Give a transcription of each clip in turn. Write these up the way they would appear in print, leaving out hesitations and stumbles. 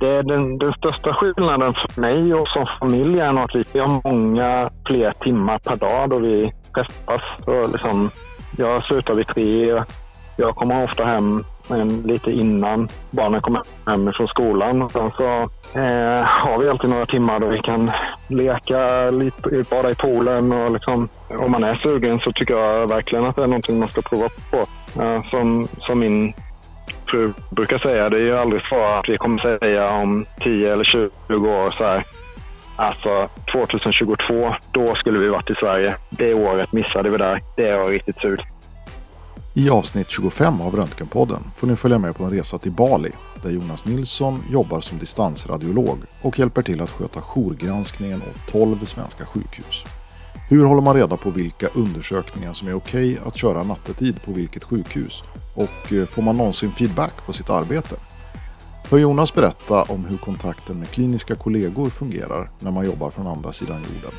Det är den största skillnaden för mig och som familj är att vi har många fler timmar per dag då vi träffas. Och liksom, jag slutar vid 3. Jag kommer ofta hem lite innan barnen kommer hem från skolan. Och sen så har vi alltid några timmar då vi kan leka lite, bada i poolen. Och liksom, om man är sugen så tycker jag verkligen att det är någonting man ska prova på. Som min fru brukar säga, det är ju aldrig svårt att vi kommer säga om 10 eller 20 år så här. Alltså 2022, då skulle vi varit i Sverige. Det året missade vi där. Det var riktigt surt. I avsnitt 25 av Röntgenpodden får ni följa med på en resa till Bali där Jonas Nilsson jobbar som distansradiolog och hjälper till att sköta jourgranskningen åt 12 svenska sjukhus. Hur håller man reda på vilka undersökningar som är okej att köra nattetid på vilket sjukhus och får man någonsin feedback på sitt arbete? Hör Jonas berätta om hur kontakten med kliniska kollegor fungerar när man jobbar från andra sidan jorden.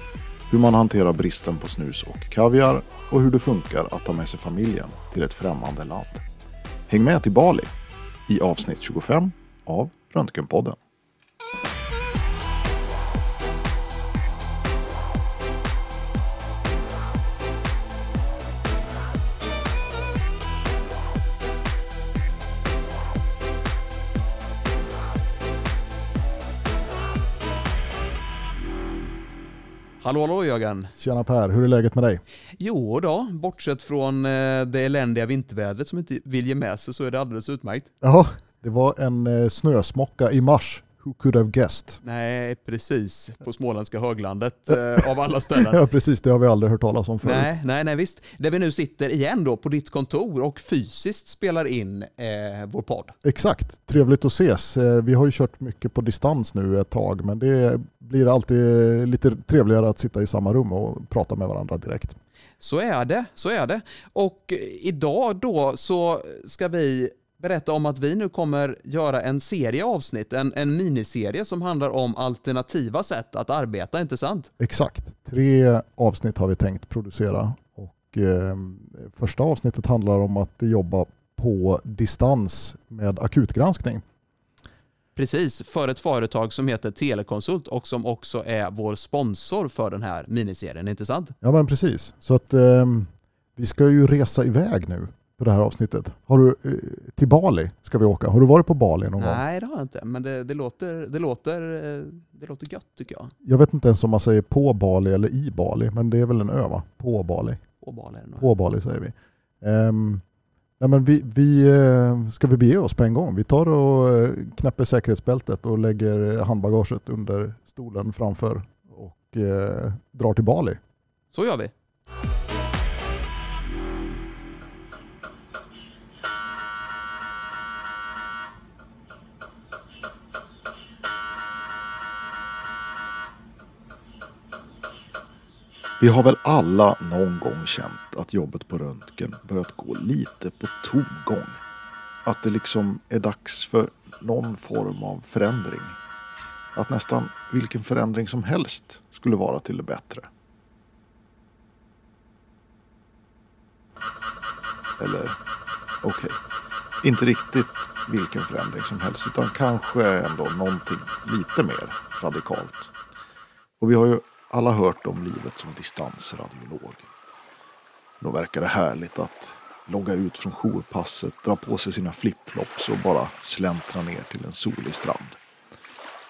Hur man hanterar bristen på snus och kaviar och hur det funkar att ta med sig familjen till ett främmande land. Häng med till Bali i avsnitt 25 av Röntgenpodden. Hallå Jörgen. Tjena Per, hur är läget med dig? Jo då, bortsett från det eländiga vintervädret som inte vill ge med sig så är det alldeles utmärkt. Jaha, det var en snösmocka i mars. Who could have guessed? Nej, precis. På Småländska Höglandet av alla ställen. Ja, precis. Det har vi aldrig hört talas om förut. Nej, visst. Där vi nu sitter igen då på ditt kontor och fysiskt spelar in vår podd. Exakt. Trevligt att ses. Vi har ju kört mycket på distans nu ett tag, men det blir alltid lite trevligare att sitta i samma rum och prata med varandra direkt. Så är det. Och idag då så ska vi berätta om att vi nu kommer göra en serie avsnitt, en miniserie som handlar om alternativa sätt att arbeta, inte sant? Exakt. 3 avsnitt har vi tänkt producera och första avsnittet handlar om att jobba på distans med akutgranskning. Precis, för ett företag som heter Teleconsult och som också är vår sponsor för den här miniserien, inte sant? Ja men precis, så att vi ska ju resa iväg nu. För det här avsnittet. Har du till Bali ska vi åka. Har du varit på Bali någon gång? Nej, det har jag inte. Men det låter gött tycker jag. Jag vet inte ens om man säger på Bali eller i Bali. Men det är väl en ö va? På Bali. På Bali säger vi. Nej, men vi ska vi bege oss på en gång. Vi tar och knäpper säkerhetsbältet och lägger handbagaget under stolen framför. Och drar till Bali. Så gör vi. Vi har väl alla någon gång känt att jobbet på röntgen börjat gå lite på tomgång. Att det liksom är dags för någon form av förändring. Att nästan vilken förändring som helst skulle vara till det bättre. Eller, okej. Inte riktigt vilken förändring som helst utan kanske ändå någonting lite mer radikalt. Och vi har ju alla hört om livet som distansradiolog. Då verkar det härligt att logga ut från jourpasset, dra på sig sina flipflops och bara släntra ner till en solig strand.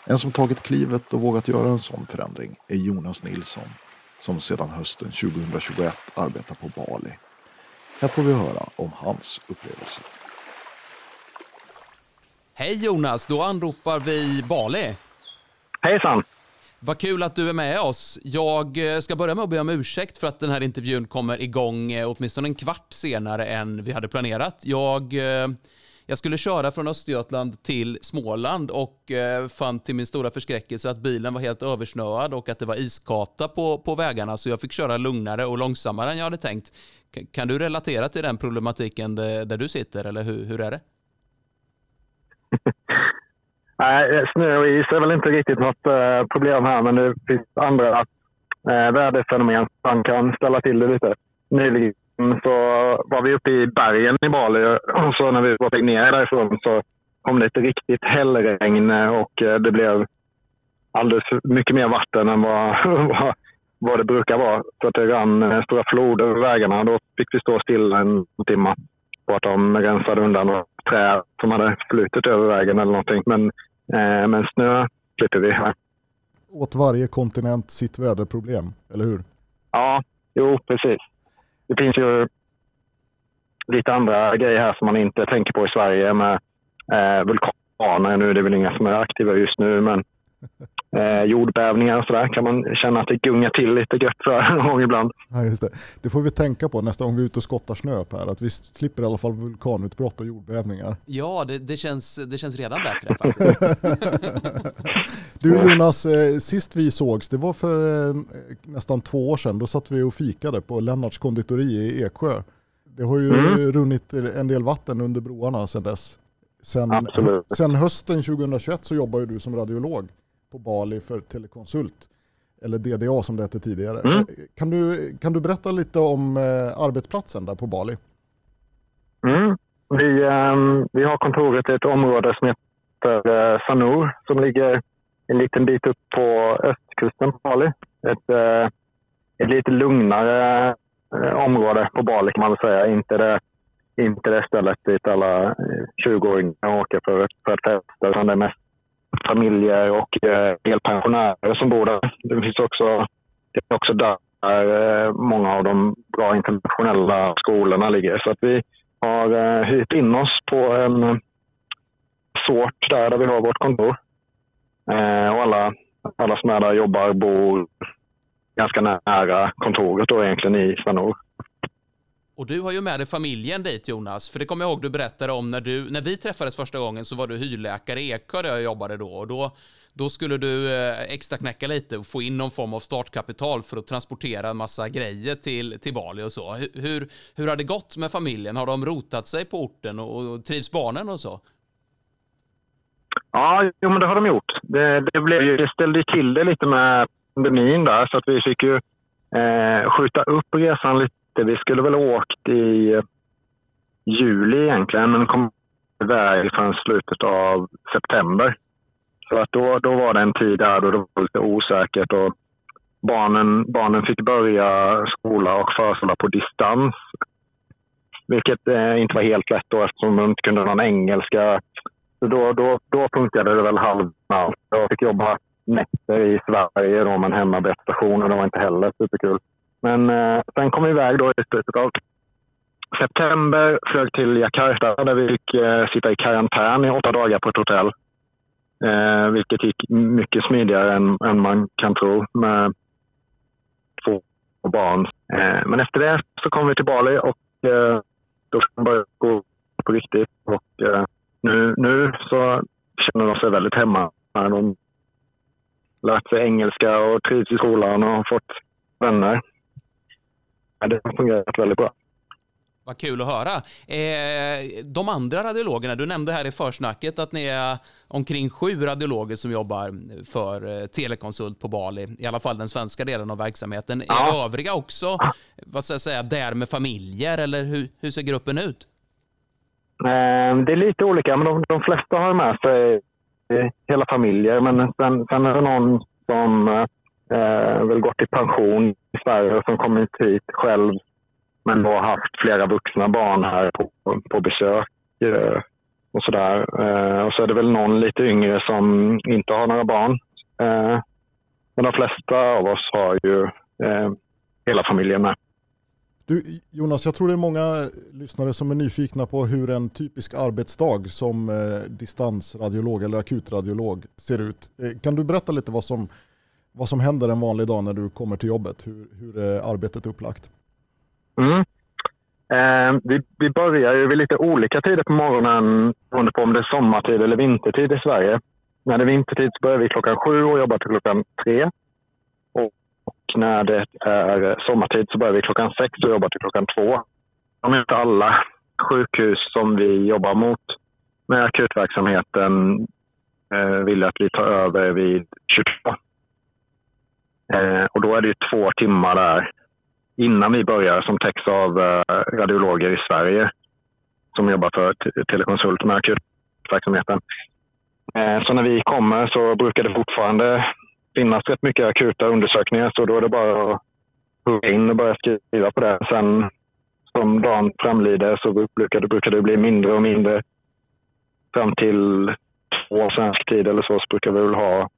En som tagit klivet och vågat göra en sån förändring är Jonas Nilsson som sedan hösten 2021 arbetar på Bali. Här får vi höra om hans upplevelser. Hej Jonas, då anropar vi Bali. Hejsan. Vad kul att du är med oss. Jag ska börja med att be om ursäkt för att den här intervjun kommer igång åtminstone en kvart senare än vi hade planerat. Jag skulle köra från Östergötland till Småland och fann till min stora förskräckelse att bilen var helt översnöad och att det var iskata på vägarna så jag fick köra lugnare och långsammare än jag hade tänkt. Kan du relatera till den problematiken där du sitter eller hur är det? Nej, snö och is är väl inte riktigt något problem här, men det finns andra väderfenomen som kan ställa till det lite. Nyligen så var vi uppe i bergen i Bali och så när vi var på väg ner därifrån så kom det ett riktigt hällregn och det blev alldeles mycket mer vatten än vad det brukar vara. Så att det rann stora floder över vägarna. Då fick vi stå stilla en timme på att de rensade undan och träd som hade flutit över vägen eller någonting. Men snö slipper vi här. Åt varje kontinent sitt väderproblem, eller hur? Ja, jo precis. Det finns ju lite andra grejer här som man inte tänker på i Sverige med vulkaner nu. Det är väl inga som är aktiva just nu, men jordbävningar och sådär kan man känna att det gungar till lite gött så ibland. Ja, just det. Det får vi tänka på nästa gång vi är ute och skottar snö här, att vi slipper i alla fall vulkanutbrott och jordbävningar. Ja, det känns redan bättre faktiskt. Du Jonas, sist vi sågs, det var för nästan 2 år sedan. Då satt vi och fikade på Lennarts konditori i Eksjö. Det har ju runnit en del vatten under broarna sedan dess. Sen hösten 2021 så jobbar ju du som radiolog på Bali för Teleconsult, eller DDA som det hette tidigare. Kan du berätta lite om arbetsplatsen där på Bali? Vi har kontoret i ett område som heter Sanur, som ligger en liten bit upp på östkusten på Bali. Ett lite lugnare område på Bali kan man väl säga. Inte det stället dit alla 20-åringar åker för att festa, utan det är mest familjer och delpensionärer som bor där. Det är också där många av de bra internationella skolorna ligger. Så att vi har hyrt in oss på en sort där vi har vårt kontor. Och alla som är där jobbar bor ganska nära kontoret då egentligen i Sanur. Och du har ju med dig familjen dit, Jonas, för det kommer jag ihåg du berättade om när vi träffades första gången, så var du hyrläkare i Eksjö där jag jobbade då, och då skulle du extra knäcka lite och få in någon form av startkapital för att transportera en massa grejer till Bali och så. Hur har det gått med familjen? Har de rotat sig på orten och trivs barnen och så? Ja, men det har de gjort. Det ställde till det lite med pandemin där, så att vi fick ju skjuta upp resan lite. Vi skulle väl ha åkt i juli egentligen, men kom iväg från slutet av september. Så att då var det en tid där då det var lite osäkert, och barnen fick börja skola och förskola på distans. Vilket inte var helt lätt då, eftersom de inte kunde någon engelska. Så då funkade det väl halvnallt. Jag fick jobba nätter i Sverige då, men hemma på stationen, och det var inte heller superkul. Men sen kom vi iväg då i slutet av september, flög till Jakarta där vi fick sitta i karantän i 8 dagar på ett hotell. Vilket gick mycket smidigare än man kan tro med 2 barn. Men efter det så kom vi till Bali och då började vi gå på riktigt. Och nu så känner de sig väldigt hemma. De lärt sig engelska och trivs i skolan och har fått vänner. Det har fungerat väldigt bra. Vad kul att höra. De andra radiologerna, du nämnde här i försnacket att ni är omkring 7 radiologer som jobbar för Teleconsult på Bali, i alla fall den svenska delen av verksamheten. Ja. Är det övriga också, vad ska jag säga, där med familjer, eller hur ser gruppen ut? Det är lite olika, men de flesta har med sig hela familjer, men sen är det någon som väl gått i pension i Sverige som kommit hit själv, men har haft flera vuxna barn här på besök och sådär. Och så är det väl någon lite yngre som inte har några barn. Men de flesta av oss har ju hela familjen med. Du Jonas, jag tror det är många lyssnare som är nyfikna på hur en typisk arbetsdag som distansradiolog eller akutradiolog ser ut. Kan du berätta lite vad som händer en vanlig dag när du kommer till jobbet? Hur är arbetet upplagt? Vi börjar ju vid lite olika tider på morgonen, beroende på om det är sommartid eller vintertid i Sverige. När det är vintertid så börjar vi 7:00 och jobbar till 3:00. Och när det är sommartid så börjar vi 6:00 och jobbar till 2:00. Om inte alla sjukhus som vi jobbar mot med akutverksamheten vill att vi tar över vid 22:00. Och då är det ju 2 timmar där innan vi börjar som täcks av radiologer i Sverige som jobbar för Teleconsult med akut verksamheten. Så när vi kommer så brukar det fortfarande finnas rätt mycket akuta undersökningar, så då är det bara att gå in och börja skriva på det. Sen som dagen framlider så brukar det bli mindre och mindre. Fram till 2 svensk tid eller så brukar vi väl ha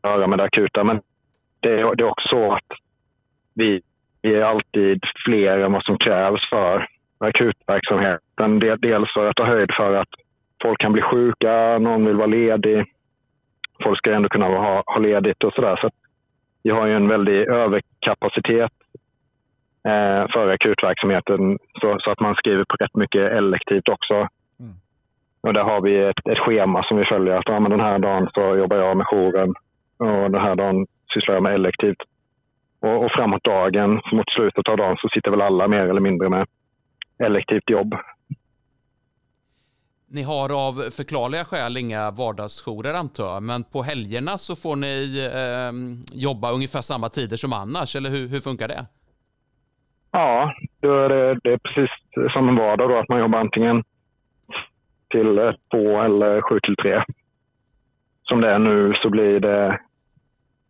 att göra med det akuta. Men det är också så att vi är alltid fler än vad som krävs för akutverksamheten. Dels för att ta höjd för att folk kan bli sjuka, någon vill vara ledig. Folk ska ändå kunna ha ledigt och sådär. Så vi har ju en väldig överkapacitet för akutverksamheten, så att man skriver på rätt mycket elektivt också. Mm. Och där har vi ett schema som vi följer. Att ja, men den här dagen så jobbar jag med jouren och den här dagen sysslar jag med elektivt. Och framåt dagen, mot slutet av dagen, så sitter väl alla mer eller mindre med elektivt jobb. Ni har av förklarliga skäl inga vardagsjourer antar jag, men på helgerna så får ni jobba ungefär samma tider som annars, eller hur funkar det? Ja, det är precis som en vardag då, att man jobbar antingen till 2 eller 7 till 3. Som det är nu så blir det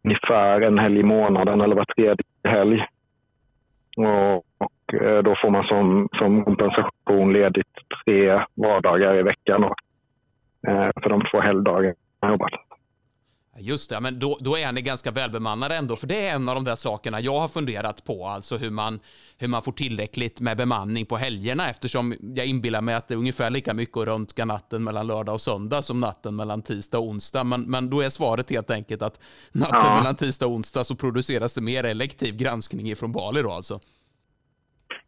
ungefär en helg i månaden eller var tredje helg. Och då får man som kompensation ledigt 3 vardagar i veckan då, för de 2 helgdagarna jag jobbat. Just det, men då är ni ganska välbemannade ändå, för det är en av de där sakerna jag har funderat på, alltså hur man får tillräckligt med bemanning på helgerna, eftersom jag inbillar mig att det är ungefär lika mycket att röntga natten mellan lördag och söndag som natten mellan tisdag och onsdag, men då är svaret helt enkelt att natten mellan tisdag och onsdag så produceras det mer elektiv granskning ifrån Bali då alltså.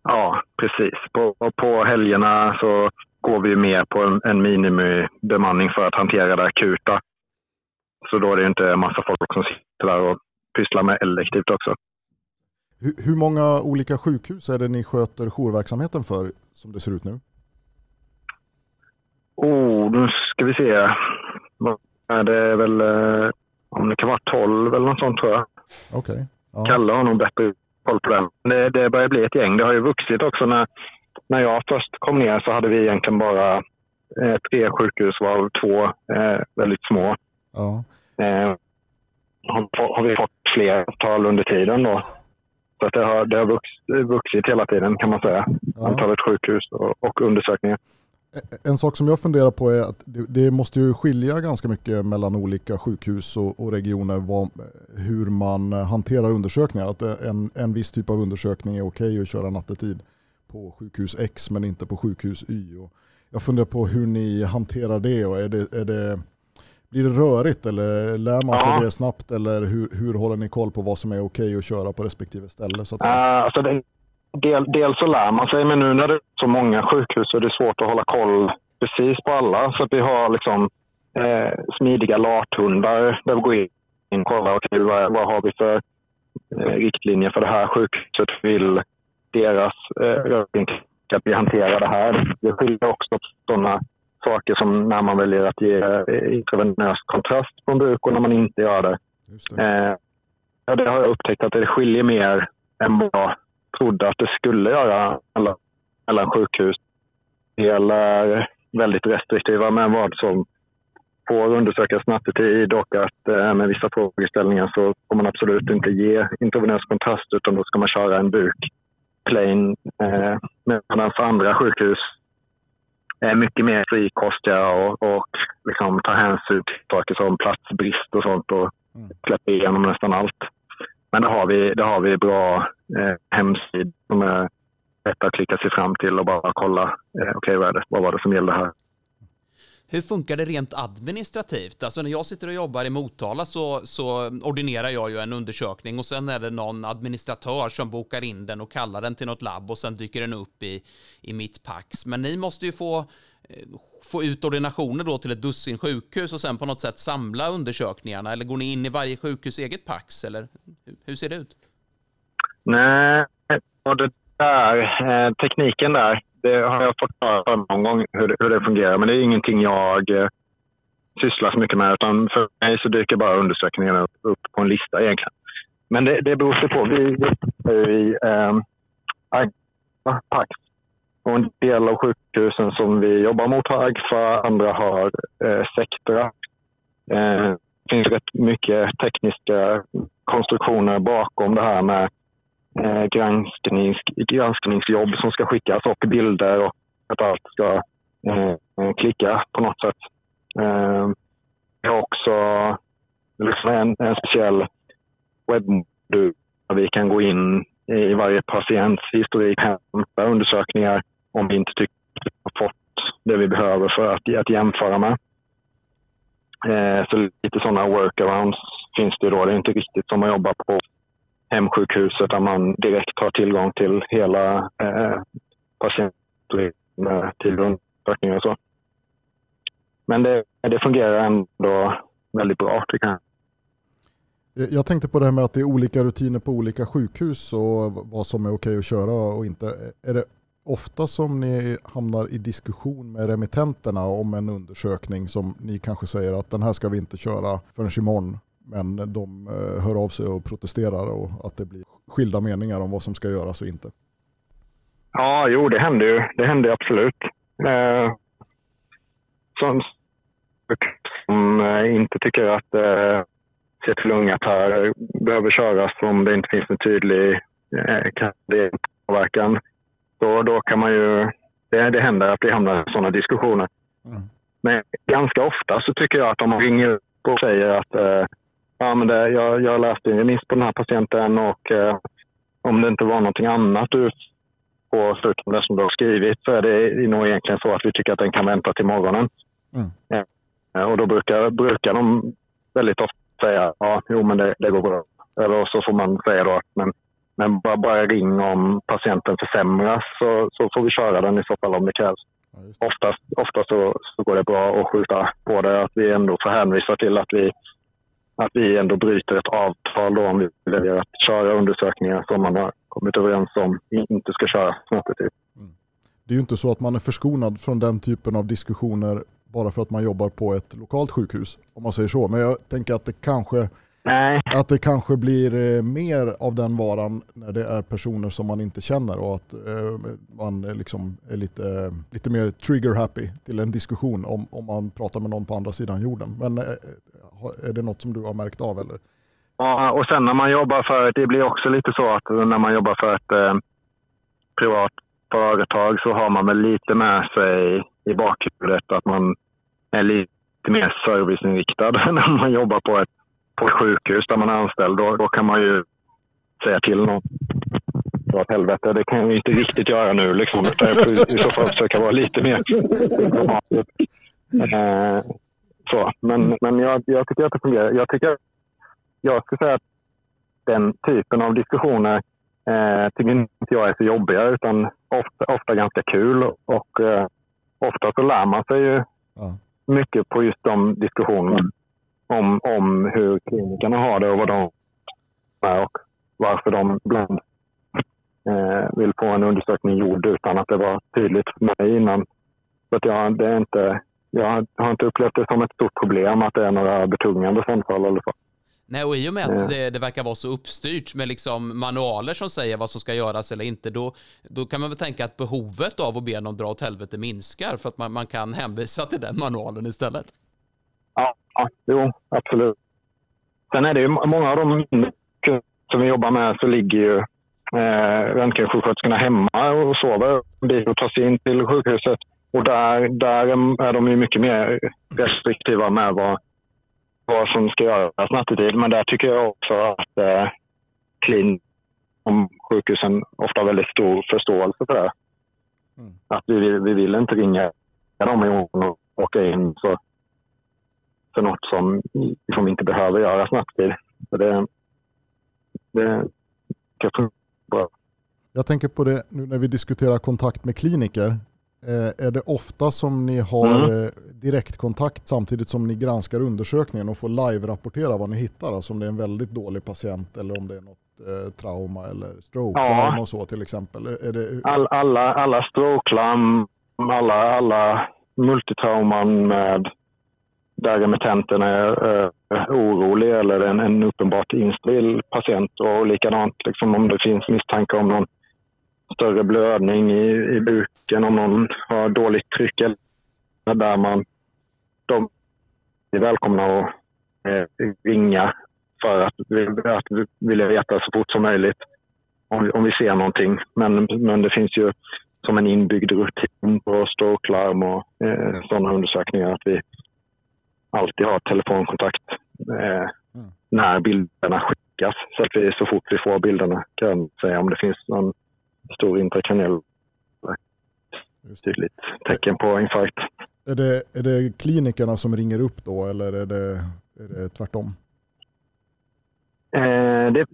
Ja, precis. På helgerna så går vi med på en minimibemanning för att hantera det akuta. Så då är det inte en massa folk som sitter där och pysslar med elektivt också. Hur många olika sjukhus är det ni sköter jourverksamheten för som det ser ut nu? Nu ska vi se. Det är väl om det kan vara 12 eller något sånt tror jag. Okej. Ja. Kalle har nog bättre koll på den. Det börjar bli ett gäng. Det har ju vuxit också. När jag först kom ner så hade vi egentligen bara 3 sjukhus, varav 2 väldigt små. Ja. Har vi fått fler tal under tiden då? Så att det har vuxit hela tiden kan man säga, antalet sjukhus och undersökningar. En sak som jag funderar på är att det måste ju skilja ganska mycket mellan olika sjukhus och regioner hur man hanterar undersökningar. Att en viss typ av undersökning är okej att köra nattetid på sjukhus X men inte på sjukhus Y. Och jag funderar på hur ni hanterar det, och är det blir det rörigt eller lär man sig det snabbt, eller hur håller ni koll på vad som är okej att köra på respektive ställe? Så att alltså dels så lär man sig, men nu när det är så många sjukhus så är det svårt att hålla koll precis på alla. Så att vi har liksom smidiga lathundar där vi går in och kollar vad har vi för riktlinjer för det här sjukhuset, vill deras att vi hanterar det här. Det skiljer också sådana saker som när man väljer att ge intravenös kontrast från bruk och när man inte gör det. Just det. Det har jag upptäckt att det skiljer mer än vad jag trodde att det skulle göra mellan sjukhus. Det gäller väldigt restriktiva med vad som får undersökas nattetid, och att med vissa frågeställningar så får man absolut inte ge intravenös kontrast, utan då ska man köra en buk. Plain, medan för andra sjukhus är mycket mer frikostiga och liksom tar hänsyn till saker som platsbrist och sånt och släpper igenom nästan allt. Men det har vi bra hemsidor som är lätt att klicka sig fram till och bara kolla okej, vad var det som gällde här. Hur funkar det rent administrativt? Alltså när jag sitter och jobbar i Motala så ordinerar jag ju en undersökning och sen är det någon administratör som bokar in den och kallar den till något labb och sen dyker den upp i mitt pax. Men ni måste ju få ut ordinationer då till ett dussin sjukhus och sen på något sätt samla undersökningarna, eller går ni in i varje sjukhus eget pax, eller hur ser det ut? Nej, det där tekniken där. Det har jag fått höra någon gång hur det fungerar, men det är ingenting jag sysslar så mycket med, utan för mig så dyker bara undersökningarna upp på en lista egentligen. Men det beror sig på. Vi är i Agfa, Och en del av sjukhusen som vi jobbar mot har Agfa, andra har Sectra. Det finns rätt mycket tekniska konstruktioner bakom det här med granskningsjobb som ska skickas och bilder och att allt ska klicka på något sätt. Vi har också liksom en speciell webbmodul där vi kan gå in i varje patients historik, hämta undersökningar om vi inte tycker att vi har fått det vi behöver för att jämföra med. Så lite sådana workarounds finns det då. Det är inte riktigt som att jobba på hemsjukhuset där man direkt har tillgång till hela patienthistoriken till undersökningar och så. Men det fungerar ändå väldigt bra, tycker jag. Jag tänkte på det här med att det är olika rutiner på olika sjukhus och vad som är okej att köra och inte. Är det ofta som ni hamnar i diskussion med remittenterna om en undersökning som ni kanske säger att den här ska vi inte köra förrän imorgon, men de hör av sig och protesterar och att det blir skilda meningar om vad som ska göras och inte? Ja, jo, det händer ju. Det händer absolut. Som inte tycker att CT-lungat här behöver köras om det inte finns en tydlig påverkan. Då kan man ju, det händer att det hamnar i sådana diskussioner. Mm. Men ganska ofta så tycker jag att om man ringer upp och säger att jag läste en remiss på den här patienten och om det inte var någonting annat ut på förutom det som du har skrivit så är det nog egentligen så att vi tycker att den kan vänta till morgonen. Mm. Och då brukar de väldigt ofta säga, ja, jo, men det går bra. Eller så får man säga då, men bara ring om patienten försämras så får vi köra den i så fall om det krävs. Ja, ofta så går det bra att skjuta på det, att vi ändå får hänvisa till att vi ändå bryter ett avtal då, om vi väljer att köra undersökningar som man har kommit överens om inte ska köra nattetid. Mm. Det är ju inte så att man är förskonad från den typen av diskussioner bara för att man jobbar på ett lokalt sjukhus, om man säger så. Men jag tänker att det kanske blir mer av den varan när det är personer som man inte känner och att man liksom är lite mer trigger-happy till en diskussion om man pratar med någon på andra sidan jorden. Men är det något som du har märkt av, eller? Ja, och sen när man jobbar det blir också lite så att när man jobbar för ett privat företag så har man väl lite med sig i bakhuvudet att man är lite mer serviceinriktad när man jobbar på ett sjukhus där man är anställd. Då kan man ju säga till någon att helvete, det kan vi inte riktigt göra nu liksom, utan jag får i så fall försöka vara lite mer så. Men jag tycker att det fungerar. Jag skulle säga att den typen av diskussioner tycker inte jag är så jobbiga, utan ofta ganska kul och ofta så lär man sig ju mycket på just de diskussionerna om hur klinikerna har det och vad de är och varför de ibland vill få en undersökning gjord utan att det var tydligt för mig innan. Så att jag har inte upplevt det som ett stort problem att det är några betungande samtal i alla fall. Nej, och i och med att det verkar vara så uppstyrt med liksom manualer som säger vad som ska göras eller inte, då kan man väl tänka att behovet av att be någon dra åt helvete minskar för att man kan hänvisa till den manualen istället. Ja, jo, absolut. Sen är det ju många av de som vi jobbar med så ligger ju röntgensjuksköterskorna hemma och sover och tar sig in till sjukhuset och där är de ju mycket mer restriktiva med vad som ska göras nattetid, men där tycker jag också att klinikerna om sjukhusen ofta har väldigt stor förståelse för det. Mm. Att vi vill inte ringa dem i ordning och åka in för något som inte behöver göras nattetid. Så det kan funka bra. Jag tänker på det nu när vi diskuterar kontakt med kliniker. Är det ofta som ni har direktkontakt samtidigt som ni granskar undersökningen och får live-rapportera vad ni hittar? Alltså om det är en väldigt dålig patient eller om det är något trauma eller stroke-larm och så till exempel. Är det... alla stroke-larm, alla multitrauman med där remittenten är orolig eller en uppenbart instabil patient och likadant liksom om det finns misstanke om någon större blödning i buken, om någon har dåligt tryck eller där de är välkomna att ringa för att vilja veta så fort som möjligt om vi ser någonting. Men det finns ju som en inbyggd rutin på ståklarm och sådana undersökningar att vi alltid har telefonkontakt när bilderna skickas. Så att vi så fort vi får bilderna kan säga om det finns någon stor intrakraniell tydligt tecken på infarkt. Är det klinikerna som ringer upp då eller är det tvärtom?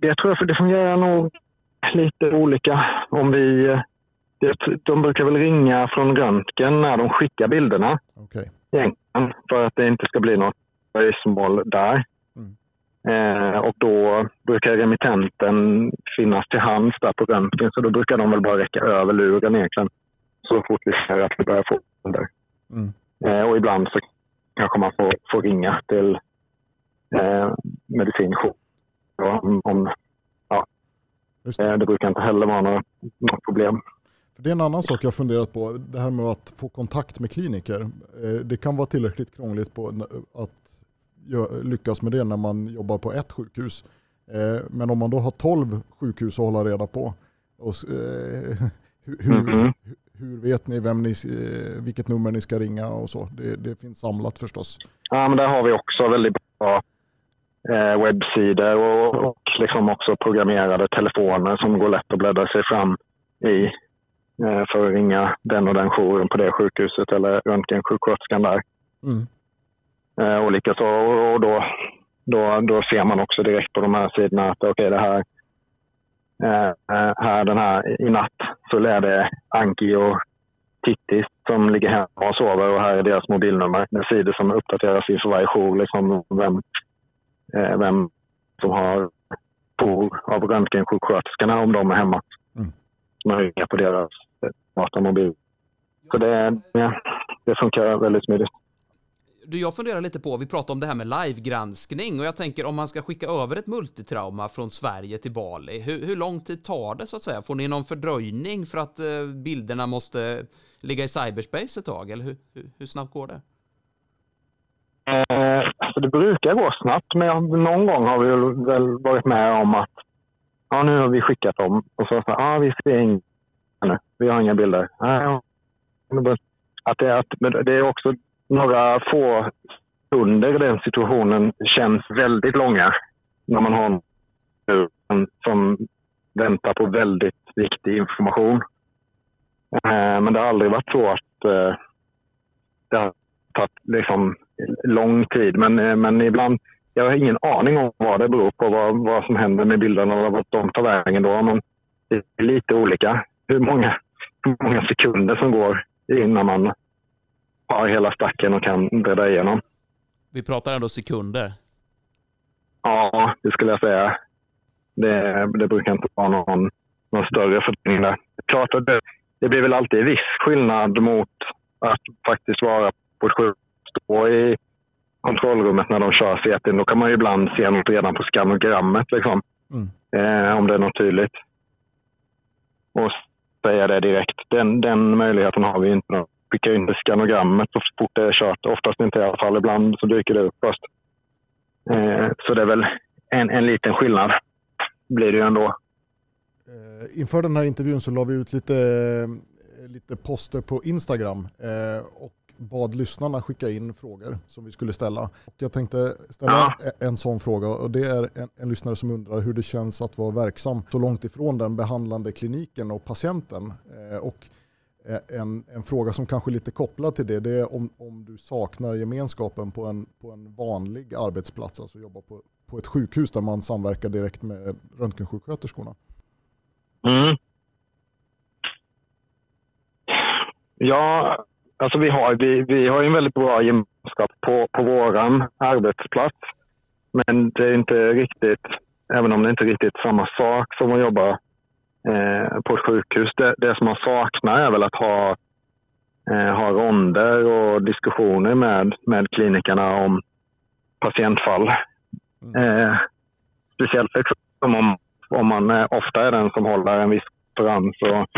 Jag tror att det fungerar nog lite olika. De brukar väl ringa från röntgen när de skickar bilderna. Okej. Egentligen för att det inte ska bli något dröjsmål där. Mm. Och då brukar remittenten finnas till hands där på röntgen, så då brukar de väl bara räcka över luren egentligen så fort vi ser att vi börjar få den där. Mm. Och ibland så kanske man får ringa till medicinjour. Det brukar inte heller vara något problem. Det är en annan sak jag funderat på, det här med att få kontakt med kliniker. Det kan vara tillräckligt krångligt på att lyckas med det när man jobbar på ett sjukhus. Men om man då har 12 sjukhus att hålla reda på, hur vet ni vilket nummer ni ska ringa och så? Det finns samlat förstås. Ja, men där har vi också väldigt bra webbsidor och liksom också programmerade telefoner som går lätt att bläddra sig fram i för att ringa den och den jouren på det sjukhuset eller röntgensjuksköterskan där. Mm. Och likaså, och då ser man också direkt på de här sidorna att okej, det här i natt så är det Anki och Titti som ligger hemma och sover och här är deras mobilnummer. Det är sidor som uppdateras inför varje jour liksom vem som har jour av röntgensjuksköterskorna om de är hemma. Mm. Man ringer på deras datamobil. Så det funkar väldigt smidigt. Du, jag funderar lite på, vi pratar om det här med livegranskning och jag tänker om man ska skicka över ett multitrauma från Sverige till Bali, hur lång tid tar det så att säga? Får ni någon fördröjning för att bilderna måste ligga i cyberspace ett tag eller hur snabbt går det? Alltså det brukar gå snabbt, men någon gång har vi väl varit med om att nu har vi skickat dem och så vi ser inga nu, vi har inga bilder. Men det är också några få under den situationen känns väldigt långa när man har någon som väntar på väldigt viktig information. Men det har aldrig varit så att det har tagit liksom lång tid. Men ibland, jag har ingen aning om vad det beror på, vad som händer med bilderna och vad de tar vägen då. Men det är lite olika hur många sekunder som går innan man har hela stacken och kan bredda igenom. Vi pratar ändå sekunder. Ja, det skulle jag säga. Det brukar inte vara någon större fördröjning där. Klart att det blir väl alltid viss skillnad mot att faktiskt vara på ett sjukhus och i kontrollrummet när de kör CT. Då kan man ju ibland se något redan på skanogrammet liksom. Mm. Om det är något tydligt. Och säga det direkt. Den möjligheten har vi inte då. Skickar in skanogrammet så fort det är kört. Oftast inte i alla fall. Ibland så dyker det upp först. Så det är väl en liten skillnad. Blir det ju ändå. Inför den här intervjun så la vi ut lite poster på Instagram. Och bad lyssnarna skicka in frågor som vi skulle ställa. Och jag tänkte ställa en sån fråga. Och det är en lyssnare som undrar hur det känns att vara verksam så långt ifrån den behandlande kliniken och patienten. Och en fråga som kanske är lite kopplad till det är om du saknar gemenskapen på en vanlig arbetsplats, alltså jobba på ett sjukhus där man samverkar direkt med röntgensjuksköterskorna. Mm. Ja, alltså vi har en väldigt bra gemenskap på våran arbetsplats, men det är inte riktigt, även om det inte är riktigt samma sak som att jobba på ett sjukhus. Det som man saknar är väl att ha ronder och diskussioner med klinikerna om patientfall. Speciellt om man ofta är den som håller en viss konferens och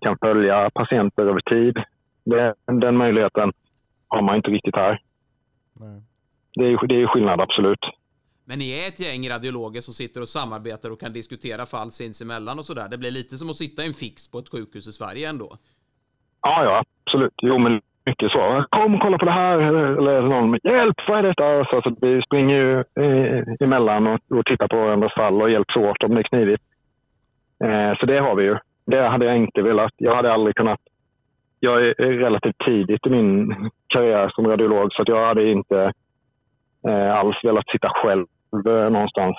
kan följa patienter över tid. Den möjligheten har man inte riktigt här. Nej. Det är skillnad, absolut. Men ni är ett gäng radiologer som sitter och samarbetar och kan diskutera fall sinsemellan och sådär. Det blir lite som att sitta i en fix på ett sjukhus i Sverige ändå. Ja, absolut. Jo, men mycket så. Kom, kolla på det här. Eller någon, hjälp, vad är detta? Så att vi springer ju emellan och tittar på varandras fall och hjälps åt om det är knivigt. Så det har vi ju. Det hade jag inte velat. Jag hade aldrig kunnat. Jag är relativt tidigt i min karriär som radiolog, så att jag hade inte alls velat sitta själv någonstans.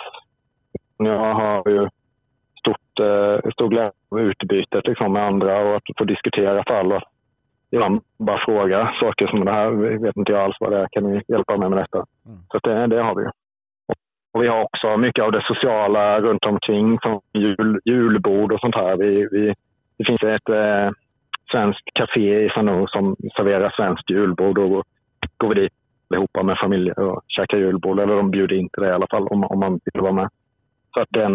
Jag har ju stor glädje av utbytet liksom, med andra och att få diskutera fall och bara fråga saker som det här. Vet inte jag alls vad det är. Kan ni hjälpa mig med detta? Mm. Så att det har vi ju. Och vi har också mycket av det sociala runt omkring som julbord och sånt här. Det finns ett svenskt café i Sanur som serverar svenskt julbord, och går vi dit ihop med familjer och käkar julbord, eller de bjuder inte det i alla fall om man vill vara med. Så att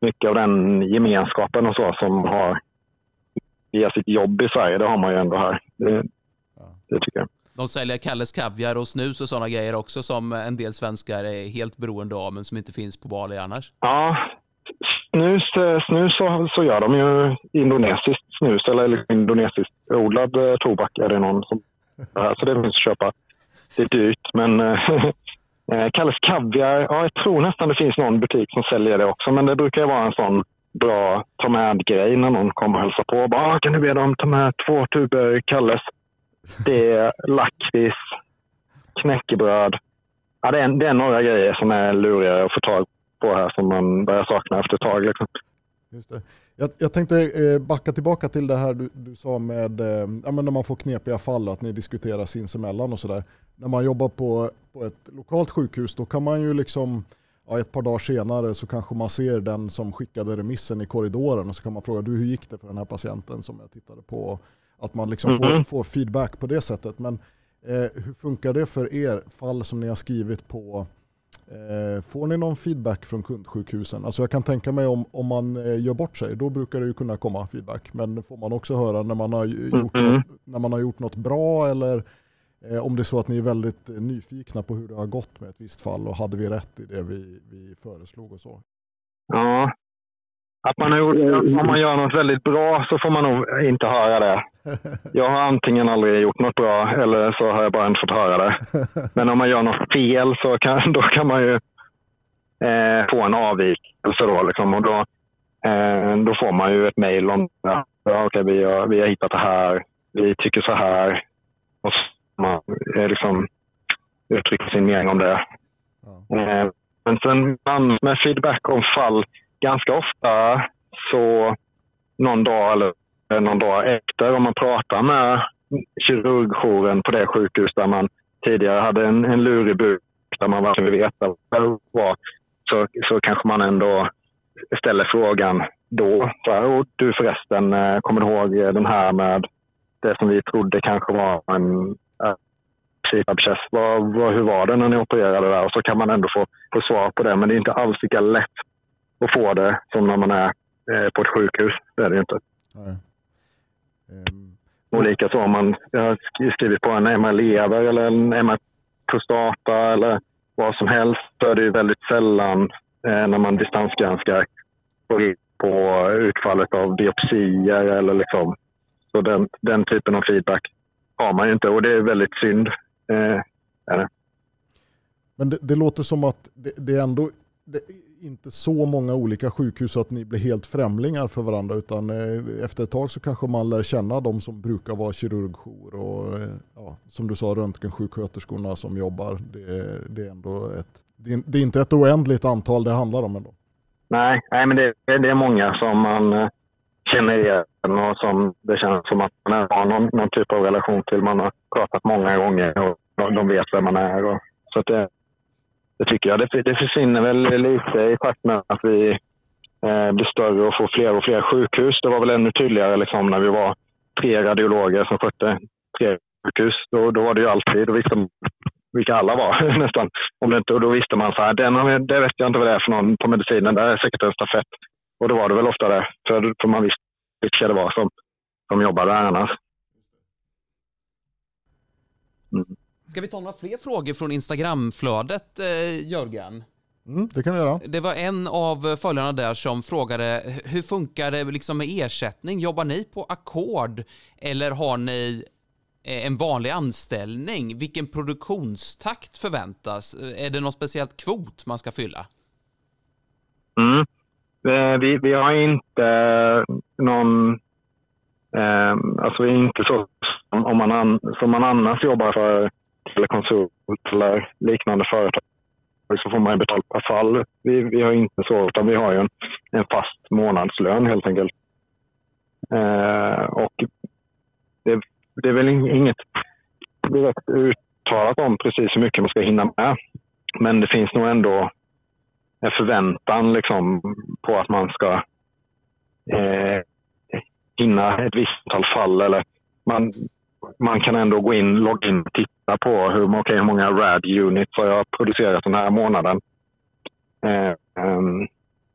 mycket av den gemenskapen och så som har via sitt jobb i Sverige, det har man ju ändå här. Det tycker jag. De säljer Kalles kaviar och snus och sådana grejer också som en del svenskar är helt beroende av, men som inte finns på Bali annars. Ja, snus så gör de ju indonesiskt snus, eller indonesiskt odlad tobak är det någon som, så det finns att köpa. Det är dyrt, men Kalles kaviar, ja, jag tror nästan det finns någon butik som säljer det också, men det brukar ju vara en sån bra ta med grej när någon kommer och hälsar på. Bara, kan du be dem ta med 2 tuber Kalles? Det är lakrits, knäckebröd. Ja, det är några grejer som är luriga att få tag på här som man börjar sakna efter ett tag. Liksom. Just det. Jag tänkte backa tillbaka till det här du sa med när man får knepiga fall och att ni diskuterar sinsemellan och sådär. När man jobbar på ett lokalt sjukhus, då kan man ju liksom ett par dagar senare så kanske man ser den som skickade remissen i korridoren, och så kan man fråga, hur gick det för den här patienten som jag tittade på? Att man liksom får feedback på det sättet. Men hur funkar det för er fall som ni har skrivit på? Får ni någon feedback från kundsjukhusen? Alltså jag kan tänka mig om man gör bort sig, då brukar det ju kunna komma feedback. Men får man också höra när man har gjort, något bra, eller om det är så att ni är väldigt nyfikna på hur det har gått med ett visst fall och hade vi rätt i det vi föreslog och så? Ja, att om man gör något väldigt bra så får man nog inte höra det. Jag har antingen aldrig gjort något bra eller så har jag bara inte fått höra det. Men om man gör något fel så då kan man ju få en avvikelse då, liksom. Och då får man ju ett mejl om att vi har hittat det här, vi tycker så här, och så man liksom uttrycker sin mening om det. Men sen med feedback om fall, ganska ofta så någon dag efter, om man pratar med kirurgjouren på det sjukhus där man tidigare hade en lurig buk där man verkligen ville veta vad det var, så kanske man ändå ställer frågan då. Och du förresten, kommer du ihåg den här med det som vi trodde kanske var en abscess? Hur var det när ni opererade där? Och så kan man ändå få svar på det, men det är inte alls lika lätt att få det som när man är på ett sjukhus. Det är det ju inte. Nej. Och likaså om man har skrivit på en MR-lever eller en MR-prostata eller vad som helst, så är det ju väldigt sällan när man distansgranskar på utfallet av biopsier eller liksom. Så den typen av feedback har man ju inte, och det är väldigt synd. Är det. Men det låter som att det är ändå inte så många olika sjukhus att ni blir helt främlingar för varandra, utan efter ett tag så kanske man lär känna de som brukar vara kirurgjour och som du sa, röntgensjuksköterskorna som jobbar. Det är ändå det är inte ett oändligt antal det handlar om ändå. Nej, men det är många som man känner igen och som det känns som att man har någon typ av relation till. Man har pratat många gånger och de vet vem man är. Och, så att det tycker jag. Det försvinner väl lite i takt med att vi blir större och får fler och fler sjukhus. Det var väl ännu tydligare liksom, när vi var 3 radiologer som skötte 3 sjukhus. Då var det ju alltid, då visste man vilka alla var nästan. Om det inte, och då visste man så här, det vet jag inte vad det är för någon på medicinen. Det är säkert en stafett. Och då var det väl ofta det. För man visste vilka det var som jobbade där annars. Mm. Ska vi ta några fler frågor från Instagramflödet, Jörgen? Mm, det kan vi göra. Det var en av följarna där som frågade, hur funkar det liksom med ersättning? Jobbar ni på ackord eller har ni en vanlig anställning? Vilken produktionstakt förväntas? Är det någon speciellt kvot man ska fylla? Mm. Vi har inte någon... alltså vi är inte så som man annars jobbar för Teleconsult eller liknande företag, så får man ju betalt per fall. Vi har inte så, utan vi har ju en fast månadslön helt enkelt. Och det är väl inget direkt uttalat om precis hur mycket man ska hinna med. Men det finns nog ändå en förväntan liksom, på att man ska hinna ett visst antal fall. Eller man kan ändå gå in, logga in och titta på hur många RAD units har jag producerat den här månaden.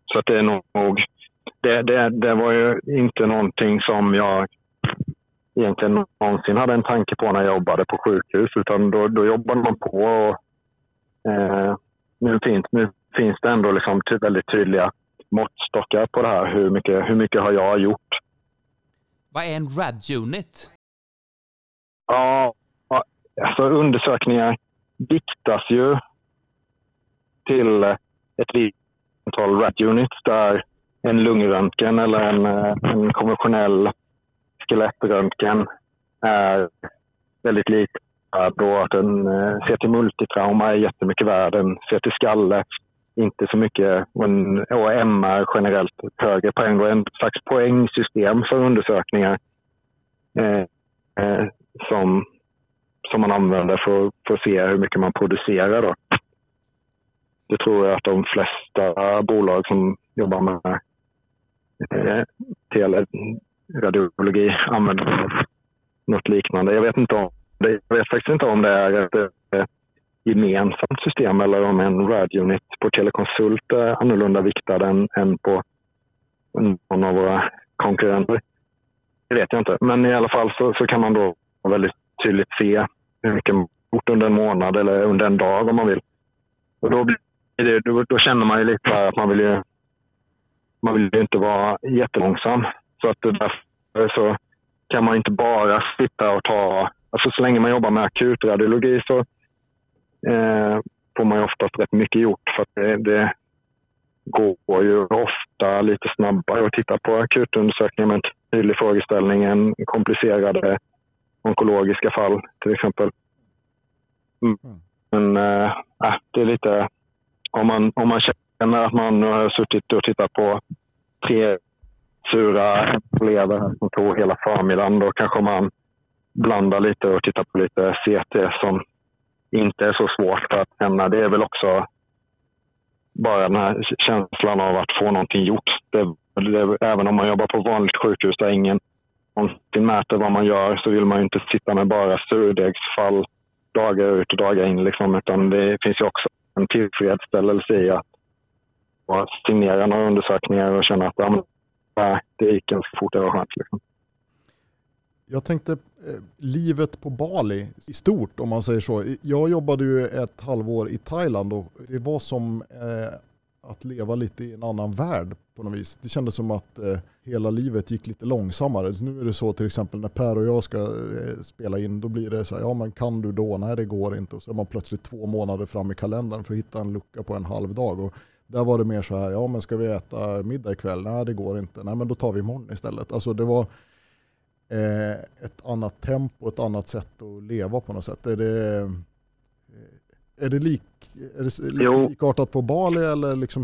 Så att det är nog... Det var ju inte någonting som jag egentligen någonsin hade en tanke på när jag jobbade på sjukhus, utan då jobbade man på och nu finns det ändå liksom väldigt tydliga måttstockar på det här. Hur mycket har jag gjort? Vad är en RAD-unit? Ja, alltså undersökningar diktas ju till ett visst antal RAD-units, där en lungröntgen eller en konventionell skelettröntgen är väldigt lik. Då att en CT-multitrauma är jättemycket värd, en CT-skalle inte så mycket, och MR generellt högre poäng och en slags poängsystem för undersökningar som man använder för att se hur mycket man producerar då. Det tror jag att de flesta bolag som jobbar med teleradiologi använder något liknande. Jag vet faktiskt inte om det är ett gemensamt system eller om en RAD-unit på Teleconsult är annorlunda viktad än på någon av våra konkurrenter. Det vet jag inte. Men i alla fall så kan man då väldigt tydligt se hur mycket man gjort under en månad eller under en dag om man vill. Och då känner man ju lite att man vill ju inte vara jättelångsam. Så att därför så kan man inte bara sitta och ta... Alltså så länge man jobbar med akut radiologi så får man ju oftast rätt mycket gjort, för att det går ju ofta lite snabbare att titta på akutundersökningar med en tydlig frågeställning än komplicerade onkologiska fall till exempel. Men det är lite, om man känner att man har suttit och tittat på tre sura lever som tog hela förmiddagen, då kanske man blanda lite och titta på lite CT som inte är så svårt att ämna. Det är väl också bara den här känslan av att få någonting gjort. Även om man jobbar på vanligt sjukhus där ingen någonsin mäter vad man gör, så vill man ju inte sitta med bara surdegsfall dagar ut och dagar in liksom, utan det finns ju också en tillfredsställelse i att signera några undersökningar och känna att det gick ganska fort, det var skönt liksom. Jag tänkte livet på Bali i stort, om man säger så. Jag jobbade ju ett halvår i Thailand och det var som att leva lite i en annan värld på något vis. Det kändes som att hela livet gick lite långsammare. Så nu är det så till exempel när Per och jag ska spela in, då blir det så här, ja men kan du då? Nej, det går inte. Och så är man plötsligt 2 månader fram i kalendern för att hitta en lucka på en halv dag. Och där var det mer så här, ja men ska vi äta middag ikväll? Nej, det går inte. Nej, men då tar vi imorgon istället. Alltså det var... ett annat tempo, ett annat sätt att leva på något sätt. Är det likartat på Bali eller liksom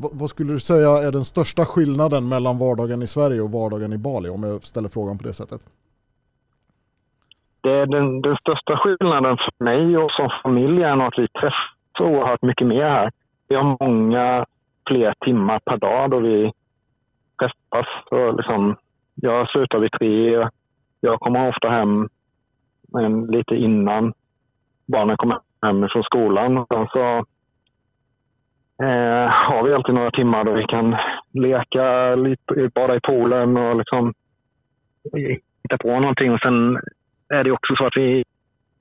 vad skulle du säga är den största skillnaden mellan vardagen i Sverige och vardagen i Bali, om jag ställer frågan på det sättet? Det är den största skillnaden för mig och som familj är att vi träffas så oerhört mycket mer här. Vi har många fler timmar per dag då vi träffas och liksom... Jag slutar vid 3. Jag kommer ofta hem lite innan barnen kommer hem från skolan. Och så har vi alltid några timmar då vi kan leka lite, bada i poolen och liksom hitta på någonting. Och sen är det också så att det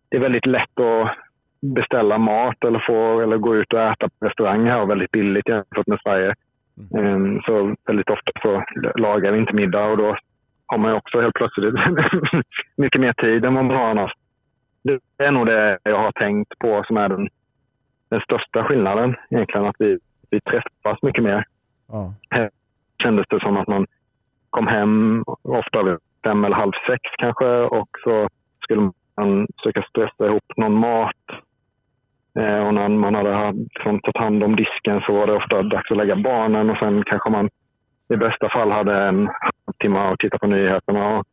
är väldigt lätt att beställa mat eller gå ut och äta på restaurang här, och väldigt billigt jämfört med Sverige. Så väldigt ofta så lagar vi inte middag, och då har man ju också helt plötsligt mycket mer tid än vad man har annars. Det är nog det jag har tänkt på som är den största skillnaden egentligen, att vi träffas mycket mer. Ja. Här kändes det som att man kom hem ofta vid 5 eller halv 6 kanske, och så skulle man försöka stressa ihop någon mat, och när man hade tagit hand om disken så var det ofta dags att lägga barnen, och sen kanske man i bästa fall hade en halvtimme att titta på nyheterna och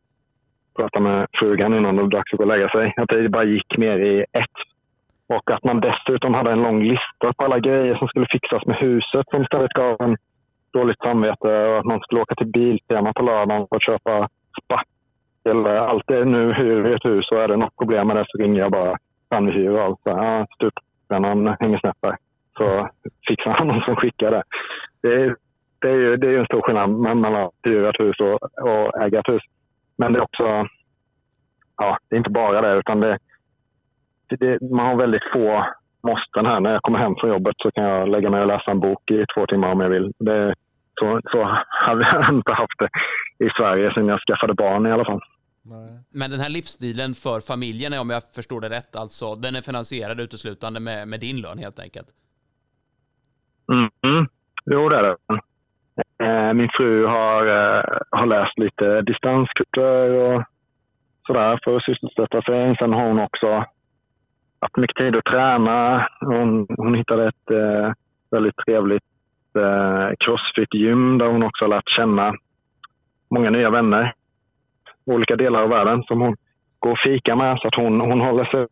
prata med frugan innan det var dags att gå och lägga sig. Att det bara gick mer i ett. Och att man dessutom hade en lång lista på alla grejer som skulle fixas med huset, som istället gav en dåligt samvete, och att man skulle åka till Biltema på lördagen och köpa spackel. Allt är nu hur i ett hus, och är det något problem med det så ringer jag bara han hyr av. Ja, han hänger snett där. Så fixar han någon som skickar det. Det är ju en stor skillnad mellan hyra ett hus och äga ett hus. Men det är också, ja, det är inte bara det, utan man har väldigt få måsten här. När jag kommer hem från jobbet så kan jag lägga mig och läsa en bok i 2 timmar om jag vill. Så hade jag inte haft det i Sverige sedan jag skaffade barn i alla fall. Nej. Men den här livsstilen för familjen är, om jag förstår det rätt, alltså, den är finansierad uteslutande med din lön helt enkelt? Mm. Jo, det är det. Min fru har läst lite distanskurser och sådär för att sysselsätta sig. Sen har hon också haft mycket tid att träna. Hon hittade ett väldigt trevligt crossfit-gym där hon också har lärt känna många nya vänner i olika delar av världen som hon går och fika med, så att hon håller sig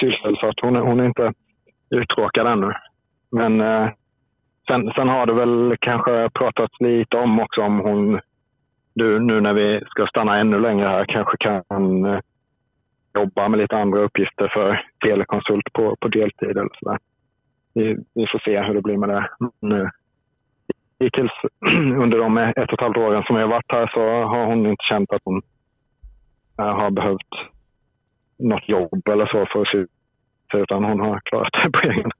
sysselsatt, så att hon är inte uttråkad ännu. Men sen har det väl kanske pratats lite om också om nu när vi ska stanna ännu längre här, kanske kan jobba med lite andra uppgifter för Teleconsult på deltid eller sådär. Vi får se hur det blir med det nu. Hittills under de 1,5 åren som jag har varit här så har hon inte känt att hon har behövt något jobb eller så för att se ut, utan hon har klarat det på egen.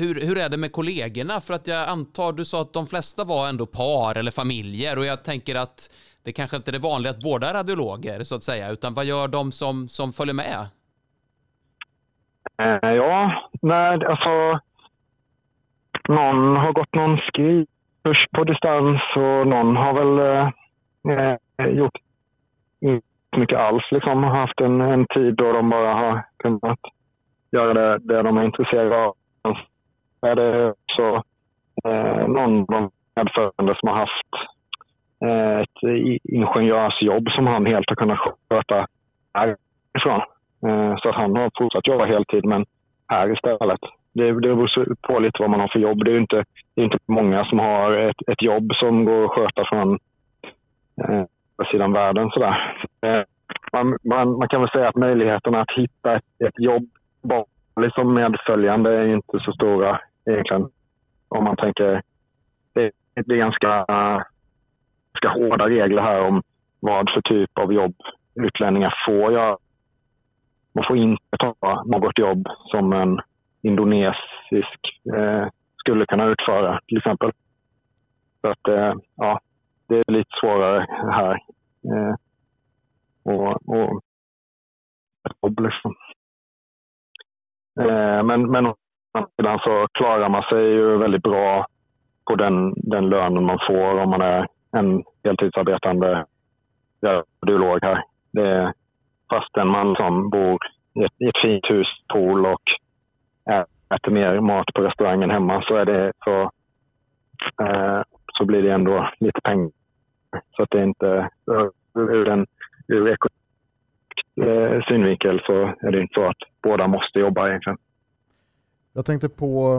Hur är det med kollegorna? För att jag antar, du sa att de flesta var ändå par eller familjer, och jag tänker att det kanske inte är det vanliga att båda är radiologer så att säga, utan vad gör de som följer med? Någon har gått någon skrivkurs på distans, och någon har väl gjort inte mycket alls liksom, har haft en tid då de bara har kunnat göra det de är intresserade av. Är det också någon av de medförande som har haft ett ingenjörsjobb som han helt har kunnat sköta härifrån, så att han har fortsatt jobba heltid men här istället. Det beror på lite vad man har för jobb. Det är inte många som har ett jobb som går att sköta från sidan världen sådär. Man kan väl säga att möjligheterna att hitta ett jobb liksom medföljande är inte så stora egentligen. Om man tänker, det är ganska hårda regler här om vad för typ av jobb utlänningar får göra. Man får inte ta något jobb som en indonesisk skulle kunna utföra till exempel. Så att det är lite svårare här. Och ett jobb liksom. Men å andra sidan så klarar man sig ju väldigt bra på den lönen man får om man är en heltidsarbetande radiolog här. Fastän man som bor i ett fint hus, pool och äter mer mat på restaurangen hemma, så är det så blir det ändå lite pengar. Så att det inte ur ekonomisk synvinkel så är det inte så att båda måste jobba egentligen. Jag tänkte på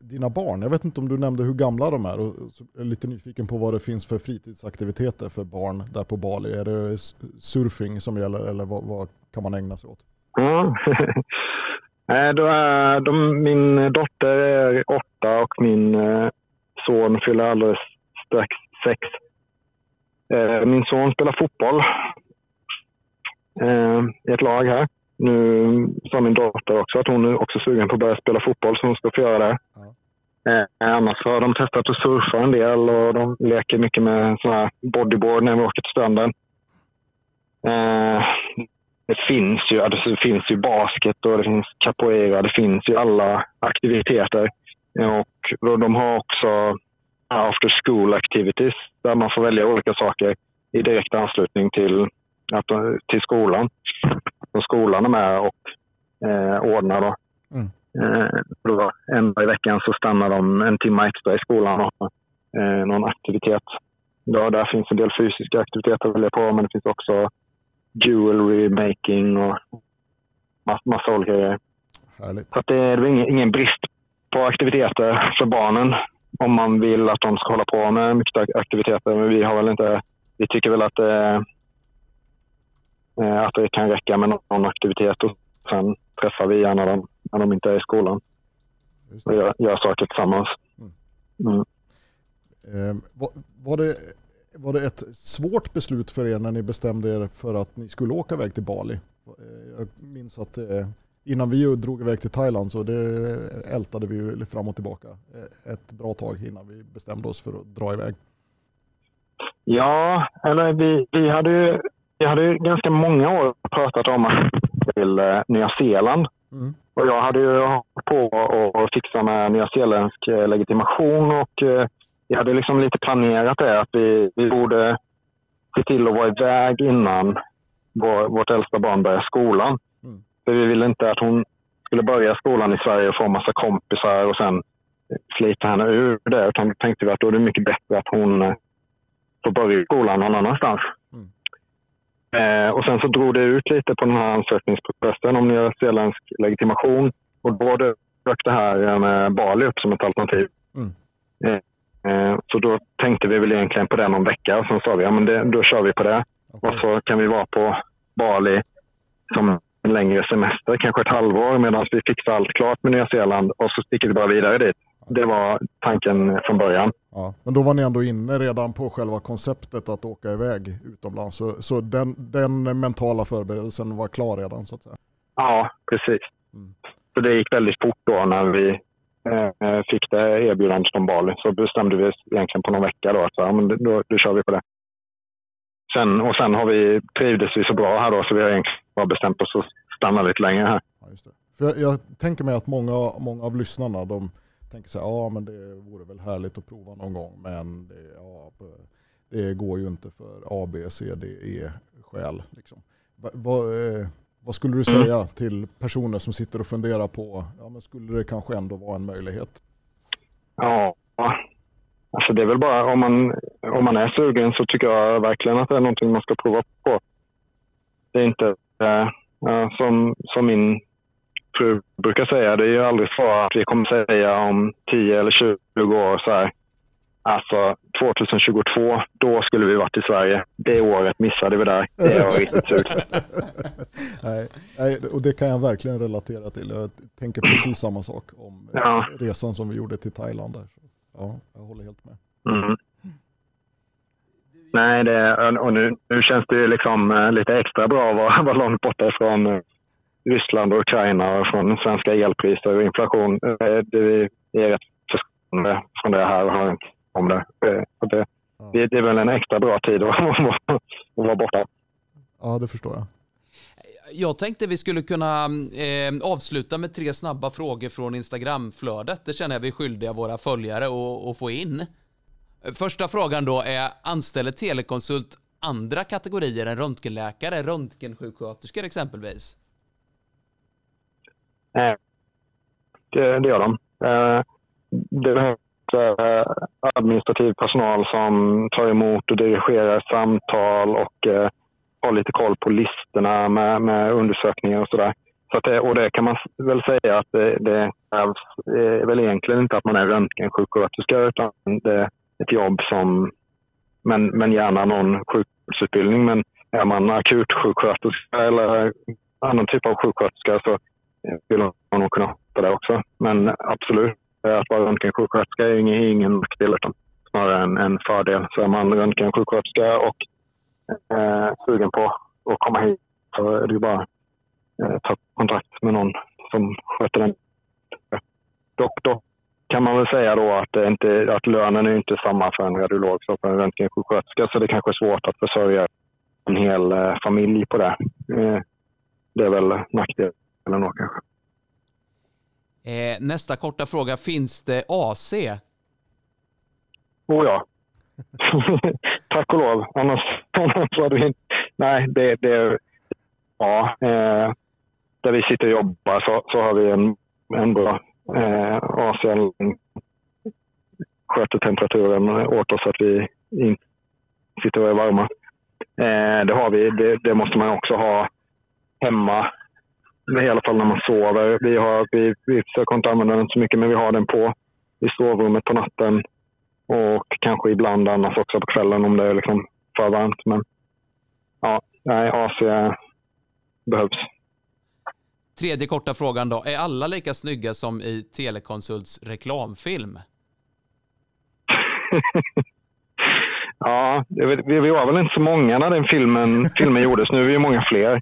dina barn. Jag vet inte om du nämnde hur gamla de är, och är lite nyfiken på vad det finns för fritidsaktiviteter för barn där på Bali. Är det surfing som gäller, eller vad kan man ägna sig åt? Mm. Min dotter är 8 och min son fyller alldeles strax 6. Min son spelar fotboll i ett lag här. Nu sa min dotter också att hon är också sugen på att börja spela fotboll, så hon ska få göra det. Mm. Annars har de testat att surfa en del och de leker mycket med såna här bodyboard när vi åker till stranden. Det finns ju basket och det finns capoeira, det finns ju alla aktiviteter. Och de har också after school activities där man får välja olika saker i direkt anslutning till skolan. Och skolan är med och ordnar då. Mm. Då en dag i veckan så stannar de en timme extra i skolan och någon aktivitet. Ja, där finns en del fysiska aktiviteter att välja på, men det finns också jewelry making och massa olika grejer. Härligt. Så att det är ingen brist på aktiviteter för barnen om man vill att de ska hålla på med mycket aktiviteter, men vi tycker väl att det kan räcka med någon aktivitet och sen träffar vi gärna dem när de inte är i skolan och gör saker tillsammans. Mm. Var det ett svårt beslut för er när ni bestämde er för att ni skulle åka iväg till Bali? Jag minns att innan vi drog iväg till Thailand så det ältade vi fram och tillbaka ett bra tag innan vi bestämde oss för att dra iväg. Ja, eller vi hade ju ganska många år pratat om att till Nya Zeeland. Mm. Och jag hade ju hållit på att fixa med Nya Zeeländsk legitimation och jag hade liksom lite planerat det att vi borde se till att vara iväg innan vårt äldsta barn börjar skolan. Mm. För vi ville inte att hon skulle börja skolan i Sverige och få en massa kompisar och sen slita henne ur det. Utan då tänkte vi att då är det mycket bättre att hon får börja skolan någon annanstans. Mm. Och sen så drog det ut lite på den här ansökningsprocessen om Nya Zeeländsk legitimation. Och då dök det här med Bali upp som ett alternativ. Mm. Så då tänkte vi väl egentligen på det någon vecka. Sen sa vi, ja men då kör vi på det. Okay. Och så kan vi vara på Bali som en längre semester, kanske ett halvår, medan vi fixar allt klart med Nya Zeeland och så sticker vi bara vidare dit. Det var tanken från början. Ja, men då var ni ändå inne redan på själva konceptet att åka iväg utomlands. Så den mentala förberedelsen var klar redan så att säga. Ja, precis. Mm. Så det gick väldigt fort då när vi fick det erbjudandet från Bali. Så bestämde vi egentligen på någon vecka då att ja, men då kör vi på det. Sen har vi trivdes vi så bra här då så vi har egentligen bara bestämt oss att stanna lite längre här. Ja, just det. För jag tänker mig att många av lyssnarna de tänker så här, ja men det vore väl härligt att prova någon gång men det går ju inte för A, B, C, D, E skäl liksom. Vad skulle du säga till personer som sitter och funderar på, ja men skulle det kanske ändå vara en möjlighet? Ja, alltså det är väl bara om man är sugen så tycker jag verkligen att det är någonting man ska prova på. Det är inte som min fru brukar säga, det är ju aldrig så att vi kommer säga om 10 eller 20 år så här, alltså 2022, då skulle vi varit i Sverige. Det året missade vi där. Det var riktigt sjukt. Nej, och det kan jag verkligen relatera till. Jag tänker precis samma sak om resan som vi gjorde till Thailand där. Ja, jag håller helt med. Mm. Nej, och nu känns det ju liksom lite extra bra att vara långt borta från Ryssland och Ukraina och från svenska elpriser och inflation. Det är rätt förskräckande från det här och har inte om det. Det är väl en extra bra tid att vara borta. Ja, det förstår jag. Jag tänkte vi skulle kunna avsluta med 3 snabba frågor från Instagramflödet. Det känner jag vi är skyldiga våra följare att få in. Första frågan då är, anställer Telekonsult andra kategorier än röntgenläkare, röntgensjuksköterskor exempelvis? Det gör de. Det behövs administrativ personal som tar emot och dirigerar samtal och har lite koll på listorna med undersökningar och sådär. Och det kan man väl säga att det är väl egentligen inte att man är röntgensjuksköterska utan det är ett jobb som men gärna någon sjukvårdsutbildning, men är man akutsjuksköterska eller annan typ av sjuksköterska så skulle man nog kunna ha det också. Men absolut, att vara röntgensjuksköterska är ingen nackdel utan snarare en fördel. Så är man röntgensjuksköterska och sugen på att komma hit, så är det ju bara ta kontakt med någon som sköter den. Dock kan man väl säga då att, att lönen är inte samma för en radiolog som för en röntgensjuksköterska, så det är kanske svårt att försörja en hel familj på det. Det är väl nackdel eller något kanske. Nästa korta fråga, finns det AC? Åh ja. Tack och lov. Annars var det inte. Nej, det är... Ja, där vi sitter och jobbar så har vi en bra AC. Sköter temperaturen åt oss så att vi inte sitter och är varma. Det har vi. Det måste man också ha hemma. I alla fall när man sover. Vi försöker inte använda den så mycket, men vi har den på i sovrummet på natten och kanske ibland annars också på kvällen om det är liksom för varmt. Men ja, AC behövs. Tredje korta frågan då. Är alla lika snygga som i Teleconsults reklamfilm? Ja, vi var väl inte så många när den filmen gjordes. Nu är vi ju många fler.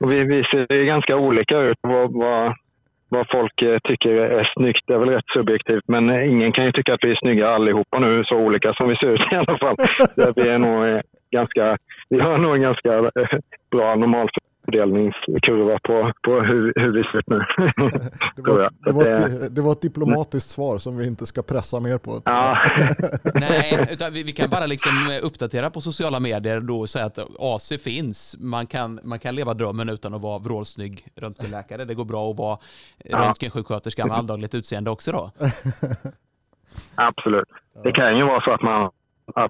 Och vi ser ganska olika ut. Vad folk tycker är snyggt, det är väl rätt subjektivt. Men ingen kan ju tycka att vi är snygga allihopa nu, så olika som vi ser ut i alla fall. Vi har nog en ganska bra normalfördelningskurva på hur vi ser ut nu. Det var ett diplomatiskt svar som vi inte ska pressa mer på. Ja. Nej, utan vi kan bara liksom uppdatera på sociala medier då och säga att AC finns. Man kan leva drömmen utan att vara vrålsnygg röntgenläkare. Det går bra att vara röntgensjuksköterska med alldagligt utseende också då. Absolut. Det kan ju vara så att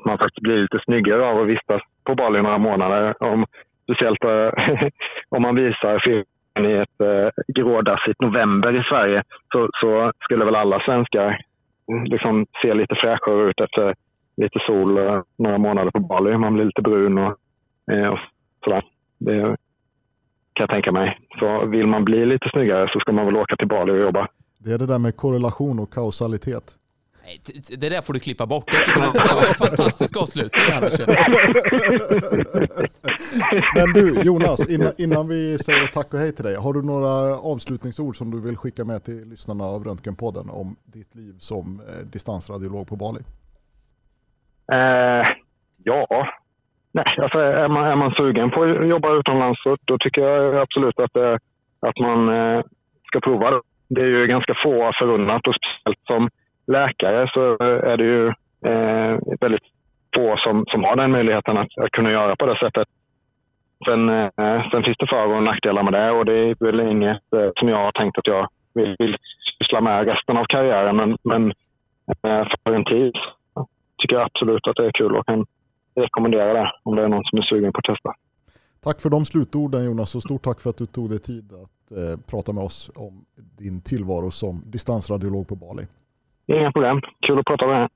man faktiskt blir lite snyggare av att vistas på Bali några månader. Speciellt om man visar filmen i ett grådassigt november i Sverige, så skulle väl alla svenskar liksom se lite fräschare ut efter lite sol några månader på Bali. Man blir lite brun och sådär. Det kan jag tänka mig. Så vill man bli lite snyggare så ska man väl åka till Bali och jobba. Det är det där med korrelation och kausalitet. Det där får du klippa bort. Jag tycker att det var en fantastisk avslutning, Anders. Men du, Jonas, innan vi säger tack och hej till dig, har du några avslutningsord som du vill skicka med till lyssnarna av Röntgenpodden om ditt liv som distansradiolog på Bali? Nej, alltså är man sugen på att jobba utomlands, då tycker jag absolut att man ska prova det. Det är ju ganska få förunnat, och speciellt som läkare så är det ju väldigt få som har den möjligheten att kunna göra på det sättet. Sen finns det för- och nackdelar med det, och det är väl inget som jag har tänkt att jag vill syssla med resten av karriären, men för en tid tycker jag absolut att det är kul och kan rekommendera det om det är någon som är sugen på att testa. Tack för de slutorden, Jonas, och stort tack för att du tog dig tid att prata med oss om din tillvaro som distansradiolog på Bali. Inga problem. Kul att prata med dig.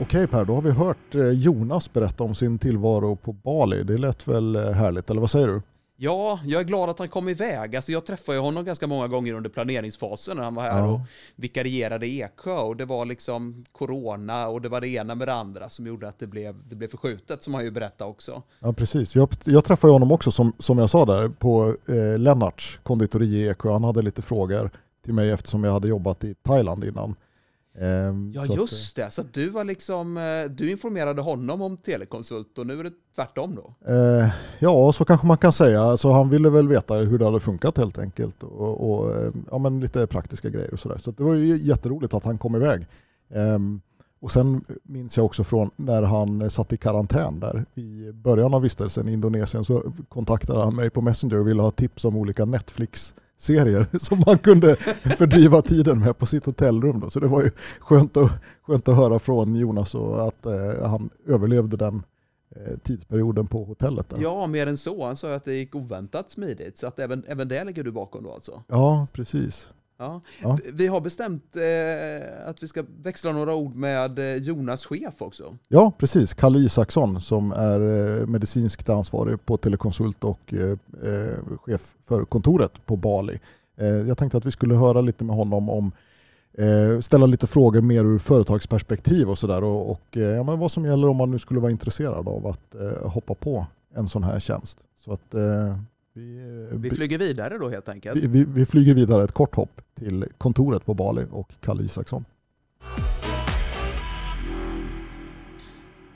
Okej Per, då har vi hört Jonas berätta om sin tillvaro på Bali. Det lät väl härligt, eller vad säger du? Ja, jag är glad att han kom iväg. Alltså jag träffade honom ganska många gånger under planeringsfasen när han var här och vikarierade i Eksjö. Och det var liksom corona och det var det ena med det andra som gjorde att det blev förskjutet, som han ju berättade också. Ja, precis. Jag träffade honom också, som jag sa där, på Lennarts konditori i Eksjö. Han hade lite frågor till mig eftersom jag hade jobbat i Thailand innan. Ja, just det. Så att du var liksom, du informerade honom om Teleconsult och nu är det tvärtom då? Ja, så kanske man kan säga. Alltså, han ville väl veta hur det hade funkat helt enkelt och ja, men lite praktiska grejer och sådär. Så det var ju jätteroligt att han kom iväg. Och sen minns jag också från när han satt i karantän där i början av vistelsen i Indonesien, så kontaktade han mig på Messenger och ville ha tips om olika Netflix-serier som man kunde fördriva tiden med på sitt hotellrum då. Så det var ju skönt att höra från Jonas och att han överlevde den tidsperioden på hotellet där. Ja, mer än så. Han sa att det gick oväntat smidigt, så att även det ligger du bakom då alltså? Ja, precis. Ja. Ja. Vi har bestämt att vi ska växla några ord med Jonas chef också. Ja, precis. Kalle Isacsson, som är medicinskt ansvarig på Teleconsult och chef för kontoret på Bali. Jag tänkte att vi skulle höra lite med honom om ställa lite frågor mer ur företagsperspektiv och sådär och ja, men vad som gäller om man nu skulle vara intresserad av att hoppa på en sån här tjänst. Så att vi flyger vidare då helt enkelt. Vi flyger vidare ett kort hopp till kontoret på Bali och Kalle Isacsson.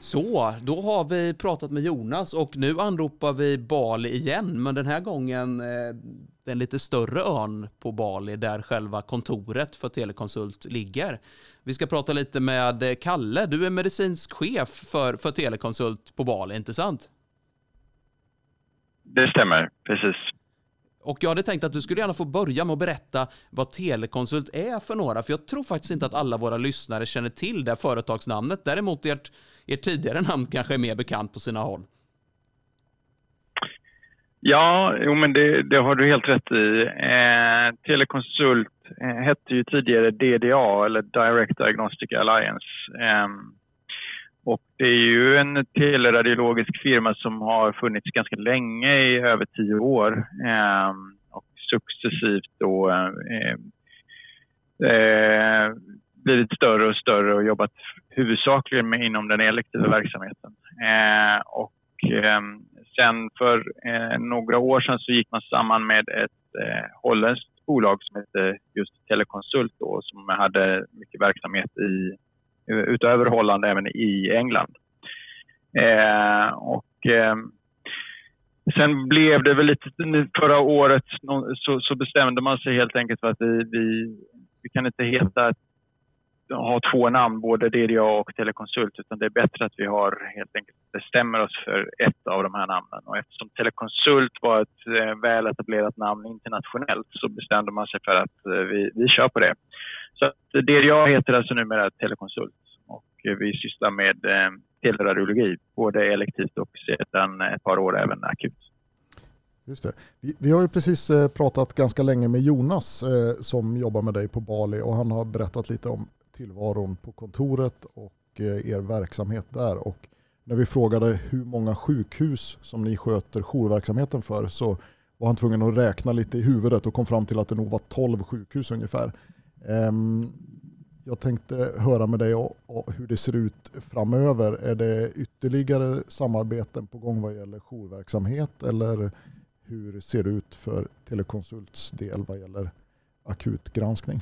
Så, då har vi pratat med Jonas och nu anropar vi Bali igen, men den här gången den lite större ön på Bali där själva kontoret för Teleconsult ligger. Vi ska prata lite med Kalle, du är medicinsk chef för Teleconsult på Bali, inte sant? Det stämmer, precis. Och jag hade tänkt att du skulle gärna få börja med att berätta vad Teleconsult är för några, för jag tror faktiskt inte att alla våra lyssnare känner till det företagsnamnet, däremot ert tidigare namn kanske är mer bekant på sina håll. Ja, jo, men det har du helt rätt i. Teleconsult hette ju tidigare DDA eller Direct Diagnostic Alliance. Och det är ju en teleradiologisk firma som har funnits ganska länge, i över 10 år. Och successivt då blivit större och större och jobbat huvudsakligen inom den elektiva verksamheten. Sen för några år sedan så gick man samman med ett holländskt bolag som heter just Teleconsult då, som hade mycket verksamhet utöver Holland även i England. Sen blev det väl lite förra året så bestämde man sig helt enkelt för att vi kan inte ha 2 namn, både DDA och Teleconsult, utan det är bättre att vi har helt enkelt bestämmer oss för ett av de här namnen. Och eftersom Teleconsult var ett väl etablerat namn internationellt så bestämde man sig för att vi kör på det. Så att DDA heter alltså numera Teleconsult och vi sysslar med teleradiologi, både elektivt och sedan ett par år även akut. Just det. Vi har ju precis pratat ganska länge med Jonas som jobbar med dig på Bali och han har berättat lite om tillvaron på kontoret och er verksamhet där. Och när vi frågade hur många sjukhus som ni sköter jourverksamheten för så var han tvungen att räkna lite i huvudet och kom fram till att det nog var 12 sjukhus ungefär. Jag tänkte höra med dig och hur det ser ut framöver. Är det ytterligare samarbeten på gång vad gäller jourverksamhet eller hur ser det ut för Teleconsults del vad gäller akutgranskning?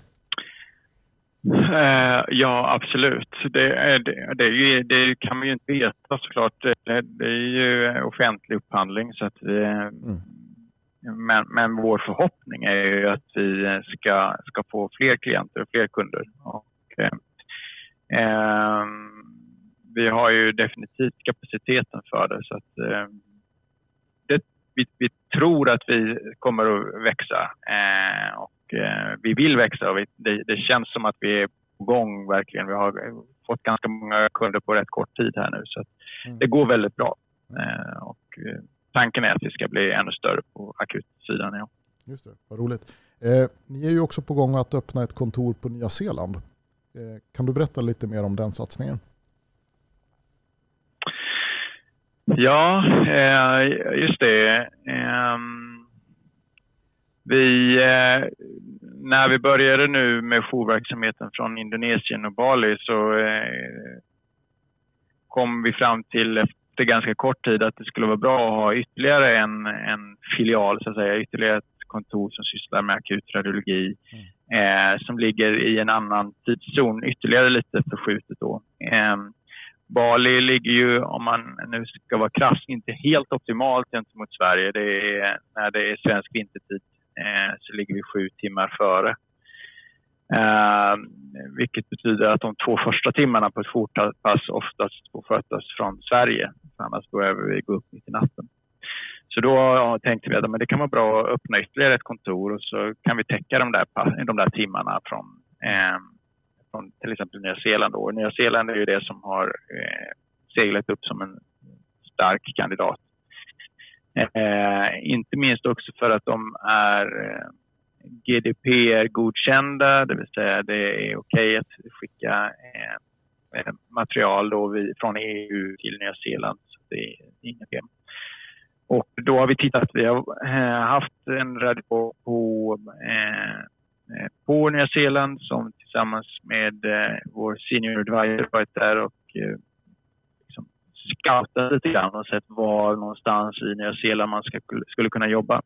Ja, absolut. Det kan man ju inte veta såklart. Det är ju offentlig upphandling. Så att men vår förhoppning är ju att vi ska få fler klienter och fler kunder. Och vi har ju definitivt kapaciteten för det. Så att, vi tror att vi kommer att växa. Vi vill växa och det känns som att vi är på gång verkligen. Vi har fått ganska många kunder på rätt kort tid här nu. Så att det går väldigt bra. Tanken är att vi ska bli ännu större på akutsidan. Ja. Just det, vad roligt. Ni är ju också på gång att öppna ett kontor på Nya Zeeland. Kan du berätta lite mer om den satsningen? Ja, just det. När vi började nu med jourverksamheten från Indonesien och Bali så kom vi fram till efter ganska kort tid att det skulle vara bra att ha ytterligare en filial, så att säga, ytterligare ett kontor som sysslar med akut radiologi som ligger i en annan tidszon, ytterligare lite förskjutet då. Bali ligger ju, om man nu ska vara krass, inte helt optimalt gentemot Sverige. När det är svensk vintertid så ligger vi 7 timmar före. Vilket betyder att de 2 första timmarna på ett fortpass oftast får skötas från Sverige. Annars behöver vi gå upp mitt i natten. Så då tänkte vi att det kan vara bra att öppna ytterligare ett kontor och så kan vi täcka de där timmarna från till exempel Nya Zeeland. Och Nya Zeeland är ju det som har seglat upp som en stark kandidat. Inte minst också för att de är GDPR-godkända, det vill säga det är okej att skicka material från EU till Nya Zeeland. Så det är inget problem. Och då har vi tittat, vi har haft en radio på Nya Zeeland som till tillsammans med vår senior advisor varit där och liksom scoutat lite grann och sett var någonstans i Nya Zeeland man skulle kunna jobba.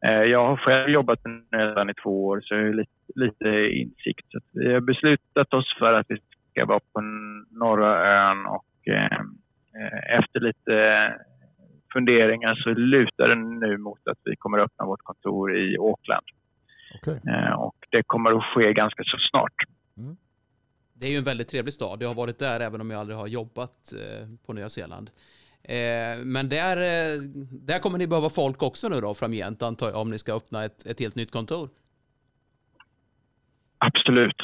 Jag har själv jobbat nästan i 2 år, så jag har lite insikt. Så vi har beslutat oss för att vi ska vara på norra ön och efter lite funderingar så lutar det nu mot att vi kommer öppna vårt kontor i Auckland. Okay. Och det kommer att ske ganska så snart. Mm. Det är ju en väldigt trevlig stad. Jag har varit där även om jag aldrig har jobbat på Nya Zeeland. Men där kommer ni behöva folk också nu då framgent, antar jag, om ni ska öppna ett helt nytt kontor. Absolut.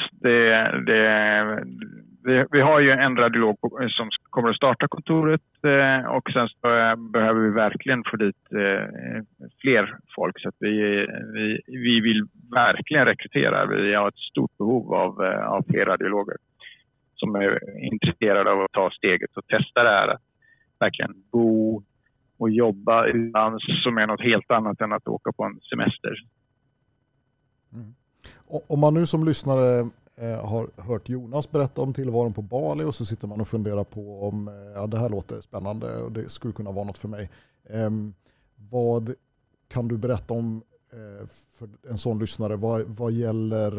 Vi har ju en radiolog som kommer att starta kontoret och sen så behöver vi verkligen få dit fler folk, så att vi vill verkligen rekrytera. Vi har ett stort behov av fler radiologer som är intresserade av att ta steget och testa det här. Verkligen bo och jobba utan, som är något helt annat än att åka på en semester. Mm. Om man nu som lyssnare har hört Jonas berätta om tillvaron på Bali och så sitter man och funderar på om det här låter spännande och det skulle kunna vara något för mig. Vad kan du berätta om för en sån lyssnare? Vad gäller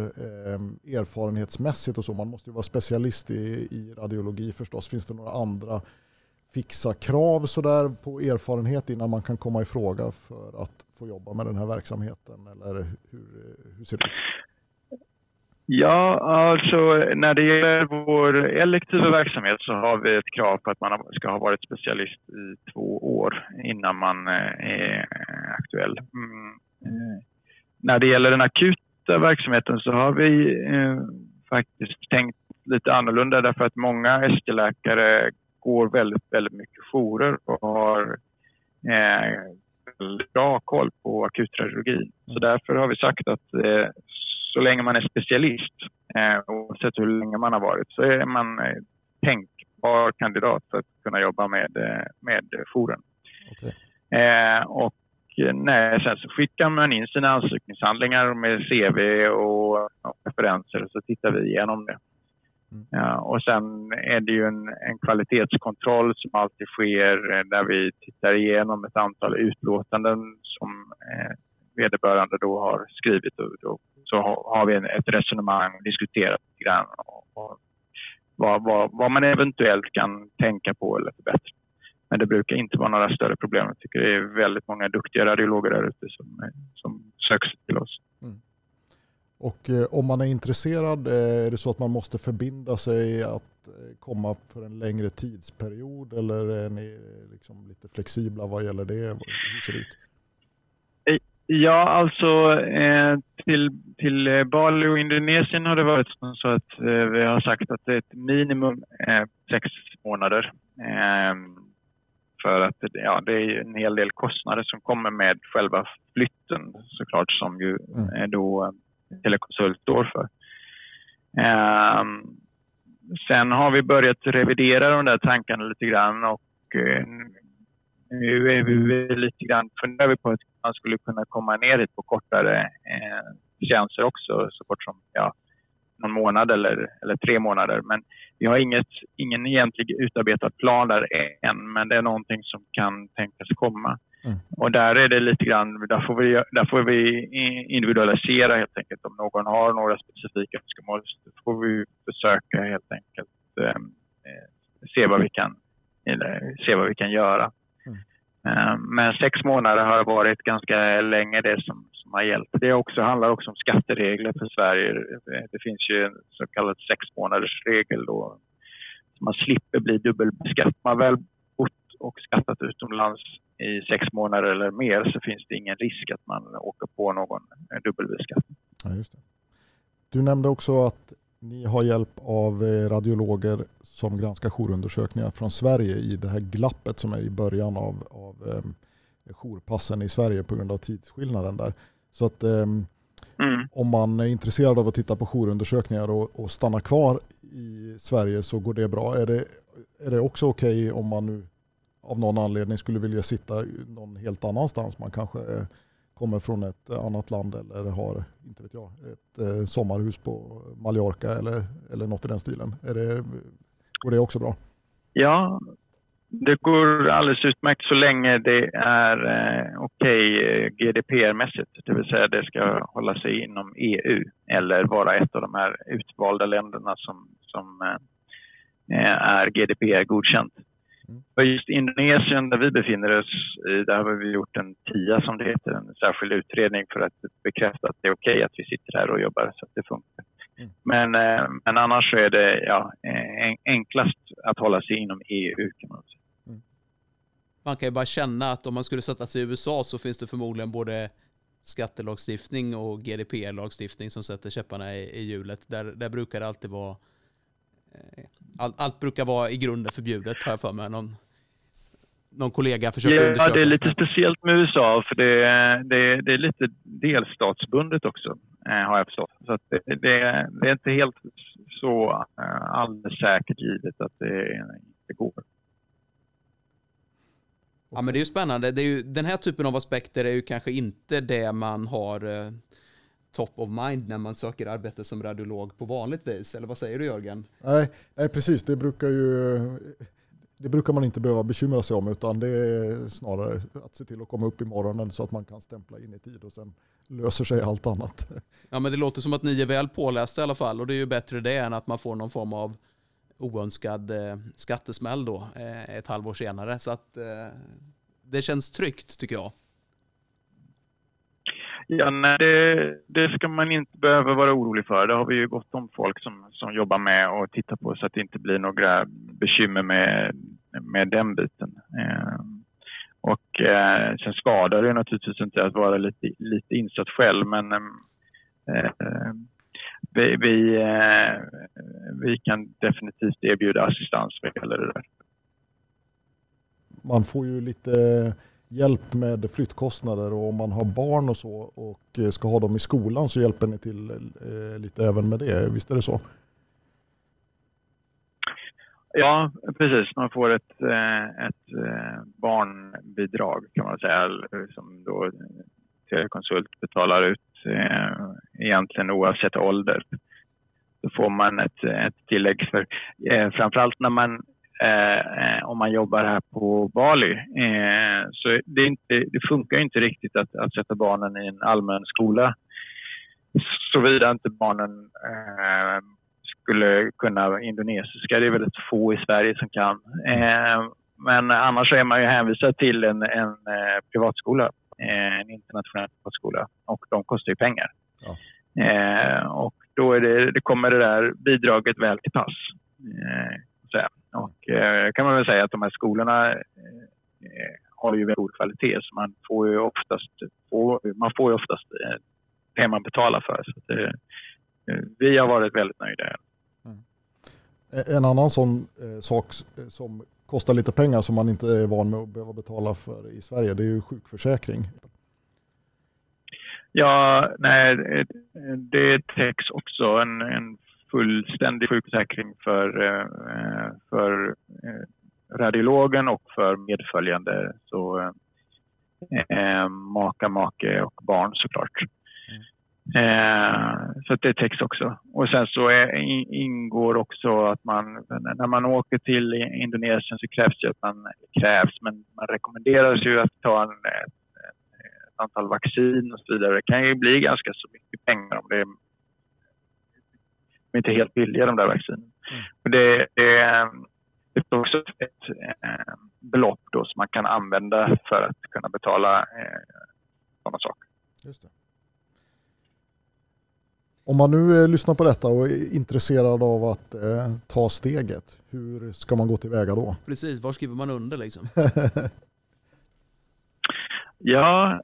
erfarenhetsmässigt och så? Man måste ju vara specialist i radiologi förstås. Finns det några andra fixa krav så där på erfarenhet innan man kan komma i fråga för att få jobba med den här verksamheten, eller hur ser det ut? Ja, alltså när det gäller vår elektiva verksamhet så har vi ett krav på att man ska ha varit specialist i 2 år innan man är aktuell. Mm. När det gäller den akuta verksamheten så har vi faktiskt tänkt lite annorlunda, därför att många ST-läkare går väldigt, väldigt mycket jourer och har bra koll på akutradiologi. Så därför har vi sagt att så länge man är specialist, oavsett hur länge man har varit, så är man tänkbar kandidat för att kunna jobba med jouren. Okay. Och sen så skickar man in sina ansökningshandlingar med CV och referenser, och så tittar vi igenom det. Mm. Ja, och sen är det ju en kvalitetskontroll som alltid sker, där vi tittar igenom ett antal utlåtanden som vederbörande då har skrivit, och då så har vi ett resonemang och diskuterat lite grann och vad man eventuellt kan tänka på eller förbättra. Men det brukar inte vara några större problem. Jag tycker det är väldigt många duktiga radiologer där ute som söks till oss. Mm. Och om man är intresserad, är det så att man måste förbinda sig att komma för en längre tidsperiod, eller är ni liksom lite flexibla vad gäller det? Hur ser det ut? Ja, alltså till Bali och Indonesien har det varit så att vi har sagt att det är ett minimum 6 månader. För att det är en hel del kostnader som kommer med själva flytten, såklart, som ju då Teleconsult står för. Sen har vi börjat revidera de där tankarna lite grann, och nu är vi lite grann funderar på att man skulle kunna komma ner hit på kortare tjänster också, så kort som någon månad eller 3 månader. Men vi har ingen egentlig utarbetad plan där än, men det är någonting som kan tänkas komma. Mm. Och där är det lite grann, där får vi individualisera helt enkelt. Om någon har några specifika önskemål så får vi försöka helt enkelt se vad vi kan göra. Men 6 månader har varit ganska länge det som har gällt. Det handlar också om skatteregler för Sverige. Det finns ju en så kallad 6-månadersregel då. Man slipper bli dubbelbeskattad. Man väl bott och skattat utomlands i 6 månader eller mer, så finns det ingen risk att man åker på någon dubbelbeskattning. Ja, just det. Du nämnde också att ni har hjälp av radiologer som granskar jourundersökningar från Sverige i det här glappet som är i början av jourpassen i Sverige på grund av tidsskillnaden där. Så att om man är intresserad av att titta på jourundersökningar och stanna kvar i Sverige, så går det bra. Är det också okej om man nu av någon anledning skulle vilja sitta någon helt annanstans? Man kanske kommer från ett annat land eller har, inte vet jag, ett sommarhus på Mallorca eller något i den stilen. Går det också bra? Ja, det går alldeles utmärkt så länge det är okej GDPR-mässigt. Det vill säga det ska hålla sig inom EU eller vara ett av de här utvalda länderna som är GDPR-godkänt. För just Indonesien där vi befinner oss, där har vi gjort en TIA som det heter, en särskild utredning för att bekräfta att det är okej att vi sitter här och jobbar så att det funkar. Men annars är det enklast att hålla sig inom EU kan man säga. Man kan ju bara känna att om man skulle sätta sig i USA så finns det förmodligen både skattelagstiftning och GDPR-lagstiftning som sätter käpparna i hjulet. Där brukar det alltid vara... Allt brukar vara i grunden förbjudet, har jag för mig. Någon kollega försökte undersöka. Ja, det är lite speciellt med USA för det är lite delstatsbundet också, har jag förstått. Så att det är inte helt så alldeles säkert givet att det går. Ja, men det är ju spännande. Det är ju, den här typen av aspekter är ju kanske inte det man har top of mind när man söker arbete som radiolog på vanligt vis, eller vad säger du, Jörgen? Nej precis, det brukar man inte behöva bekymra sig om, utan det är snarare att se till att komma upp i morgonen så att man kan stämpla in i tid och sen löser sig allt annat. Ja, men det låter som att ni är väl pålästa i alla fall, och det är ju bättre det än att man får någon form av oönskad skattesmäll då ett halvår senare, så att det känns tryggt tycker jag. Ja, nej, det ska man inte behöva vara orolig för. Det har vi ju gott om folk som jobbar med och tittar på så att det inte blir några bekymmer med den biten. Och sen skadar det naturligtvis inte att vara lite insatt själv, men vi kan definitivt erbjuda assistans för hela det där. Man får ju lite... hjälp med flyttkostnader, och om man har barn och så och ska ha dem i skolan så hjälper ni till lite även med det, visst är det så? Ja, precis. Man får ett barnbidrag kan man säga, som då Teleconsult betalar ut egentligen oavsett ålder. Då får man ett tillägg för framförallt när man om man jobbar här på Bali, så det funkar inte riktigt att sätta barnen i en allmän skola såvida inte barnen skulle kunna indonesiska. Det är väldigt få i Sverige som kan, men annars är man ju hänvisad till en privatskola, en internationell privatskola, och de kostar ju pengar. Ja. Och då är det kommer det där bidraget väl till pass. Och kan man väl säga att de här skolorna har ju väldigt god kvalitet, så man får ju oftast det man betalar för. Så att, vi har varit väldigt nöjda. Mm. En annan sån sak som kostar lite pengar som man inte är van med att behöva betala för i Sverige, det är ju sjukförsäkring. Ja, nej, det täcks också en fullständig sjukförsäkring för radiologen och för medföljande, så make och barn såklart. Så att det täcks också. Och sen så ingår också att man, när man åker till Indonesien, så men man rekommenderas ju att ta ett antal vaccin och så vidare. Det kan ju bli ganska så mycket pengar om det är inte helt billiga de där vaccinen. Mm. Det är också ett belopp då som man kan använda för att kunna betala sådana saker. Just det. Om man nu lyssnar på detta och är intresserad av att ta steget, hur ska man gå tillväga då? Precis, var skriver man under liksom? Ja,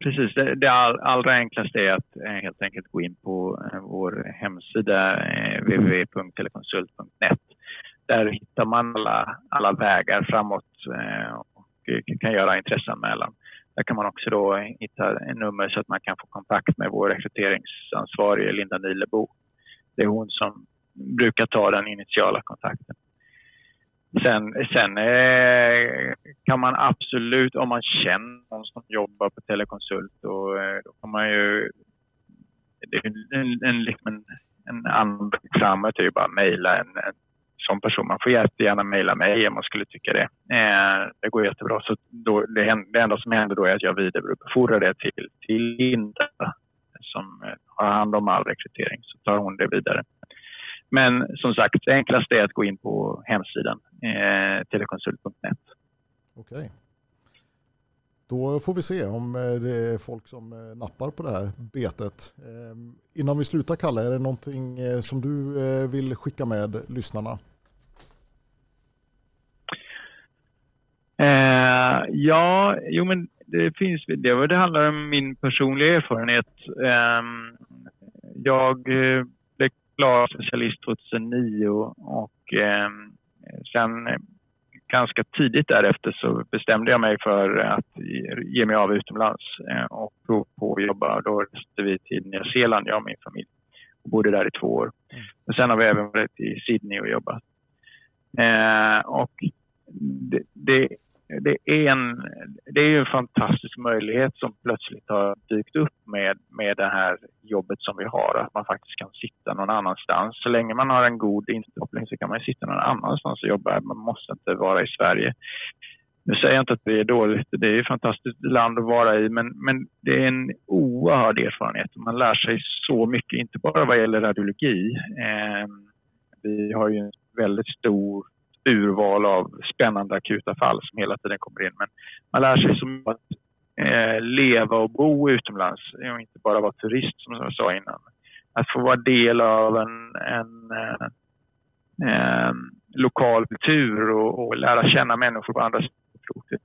precis. Det allra enklaste är att helt enkelt gå in på vår hemsida www.teleconsult.net. Där hittar man alla vägar framåt och kan göra intresseanmälan. Där kan man också då hitta en nummer så att man kan få kontakt med vår rekryteringsansvarige Linda Nilebo. Det är hon som brukar ta den initiala kontakten. Sen kan man absolut, om man känner någon som jobbar på Teleconsult, och då kan man ju en annan examen typ bara mejla en sån person. Man får jättegärna mejla mig om man skulle tycka det. Det går jättebra. Så då, det enda som händer då är att jag vidarebefordrar det till Linda som har hand om all rekrytering, så tar hon det vidare. Men som sagt, det enklaste är att gå in på hemsidan teleconsult.net. Okej. Då får vi se om det är folk som nappar på det här betet. Innan vi slutar, Kalle, är det någonting som du vill skicka med lyssnarna? Det finns. Det handlar om min personliga erfarenhet. Jag blev klar specialist 2009 och sen ganska tidigt därefter så bestämde jag mig för att ge mig av utomlands och prova på att jobba. Då reste vi till Nya Zeeland, jag och min familj, och bodde där i 2 år. Och sen har vi även varit i Sydney och jobbat. Och det är ju en fantastisk möjlighet som plötsligt har dykt upp med det här jobbet som vi har. Att man faktiskt kan sitta någon annanstans. Så länge man har en god inkoppling så kan man sitta någon annanstans och jobba. Man måste inte vara i Sverige. Nu säger jag inte att det är dåligt. Det är ju ett fantastiskt land att vara i. Men det är en oerhörd erfarenhet. Man lär sig så mycket, inte bara vad gäller radiologi. Vi har ju en väldigt stor urval av spännande akuta fall som hela tiden kommer in. Men man lär sig som att leva och bo utomlands och inte bara vara turist, som jag sa innan. Att få vara del av en lokal kultur och lära känna människor på andra sätt,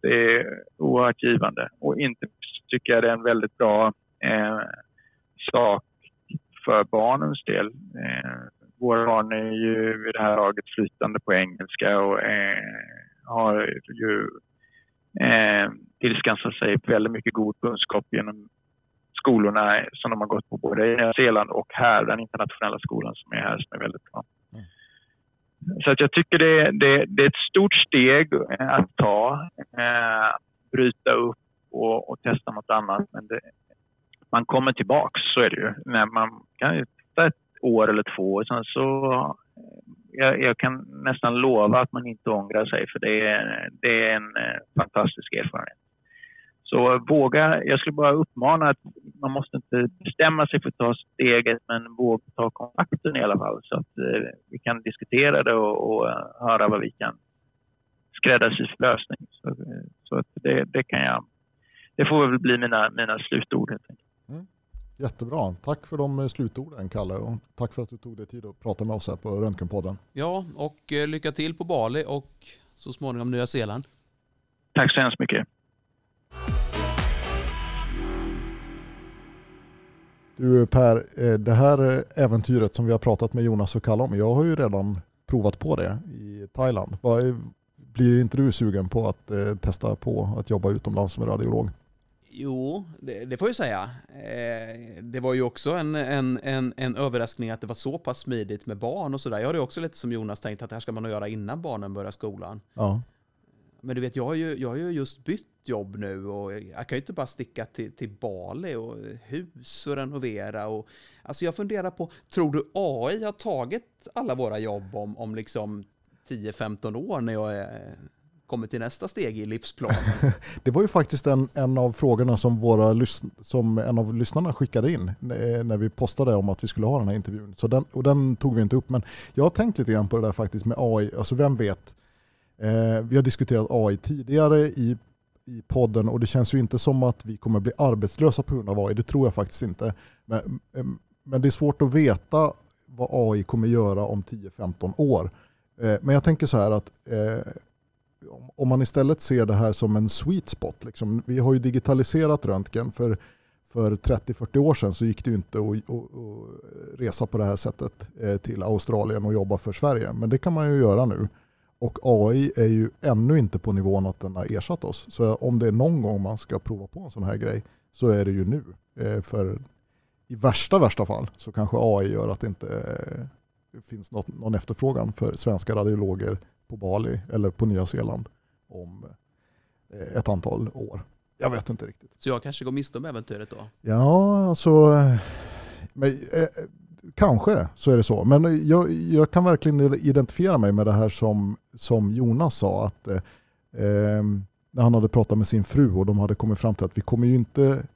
det är oerhört givande. Och inte tycker jag det är en väldigt bra sak för barnens del. Våra barn är ju i det här laget flytande på engelska och har ju tillskansat sig väldigt mycket god kunskap genom skolorna som de har gått på både i Nya Zeeland och här, den internationella skolan som är här, som är väldigt bra. Så att jag tycker det är ett stort steg att ta, bryta upp och testa något annat. Men man kommer tillbaka, så är det ju. När man kan ju ta ett år eller 2 år sedan, så jag kan nästan lova att man inte ångrar sig, för det är en fantastisk erfarenhet. Så jag skulle bara uppmana att man måste inte bestämma sig för att ta steget, men våga ta kontakten i alla fall, så att vi kan diskutera det och höra vad vi kan skräddarsy för lösning. Så att det kan jag. Det får väl bli mina slutord helt enkelt. Jättebra. Tack för de slutorden, Kalle, och tack för att du tog dig tid att prata med oss här på Röntgenpodden. Ja, och lycka till på Bali och så småningom Nya Zeeland. Tack så hemskt mycket. Du Per, det här äventyret som vi har pratat med Jonas och Kalle om, jag har ju redan provat på det i Thailand. Blir inte du sugen på att testa på att jobba utomlands som radiolog? Jo, det får jag säga. Det var ju också en överraskning att det var så pass smidigt med barn och sådär. Jag hade också lite som Jonas tänkt att det här ska man nog göra innan barnen börjar skolan. Ja. Men du vet, jag har ju just bytt jobb nu och jag kan ju inte bara sticka till Bali och hus och renovera. Och, alltså jag funderar på, tror du AI har tagit alla våra jobb om liksom 10-15 år när jag är... kommer till nästa steg i livsplanen? Det var ju faktiskt en av frågorna som, som en av lyssnarna skickade in när vi postade om att vi skulle ha den här intervjun. Så den tog vi inte upp. Men jag har tänkt lite grann på det där faktiskt med AI. Alltså vem vet? Vi har diskuterat AI tidigare i podden och det känns ju inte som att vi kommer bli arbetslösa på grund av AI. Det tror jag faktiskt inte. Men det är svårt att veta vad AI kommer göra om 10-15 år. Men jag tänker så här att om man istället ser det här som en sweet spot. Liksom. Vi har ju digitaliserat röntgen. För 30-40 år sedan så gick det ju inte att resa på det här sättet till Australien och jobba för Sverige. Men det kan man ju göra nu. Och AI är ju ännu inte på nivån att den har ersatt oss. Så om det är någon gång man ska prova på en sån här grej så är det ju nu. För i värsta fall så kanske AI gör att det inte finns någon efterfrågan för svenska radiologer på Bali eller på Nya Zeeland om ett antal år. Jag vet inte riktigt. Så jag kanske går miste om äventyret då? Ja, alltså... Men, kanske så är det så. Men jag kan verkligen identifiera mig med det här som Jonas sa. Att, när han hade pratat med sin fru och de hade kommit fram till att vi kommer ju inte...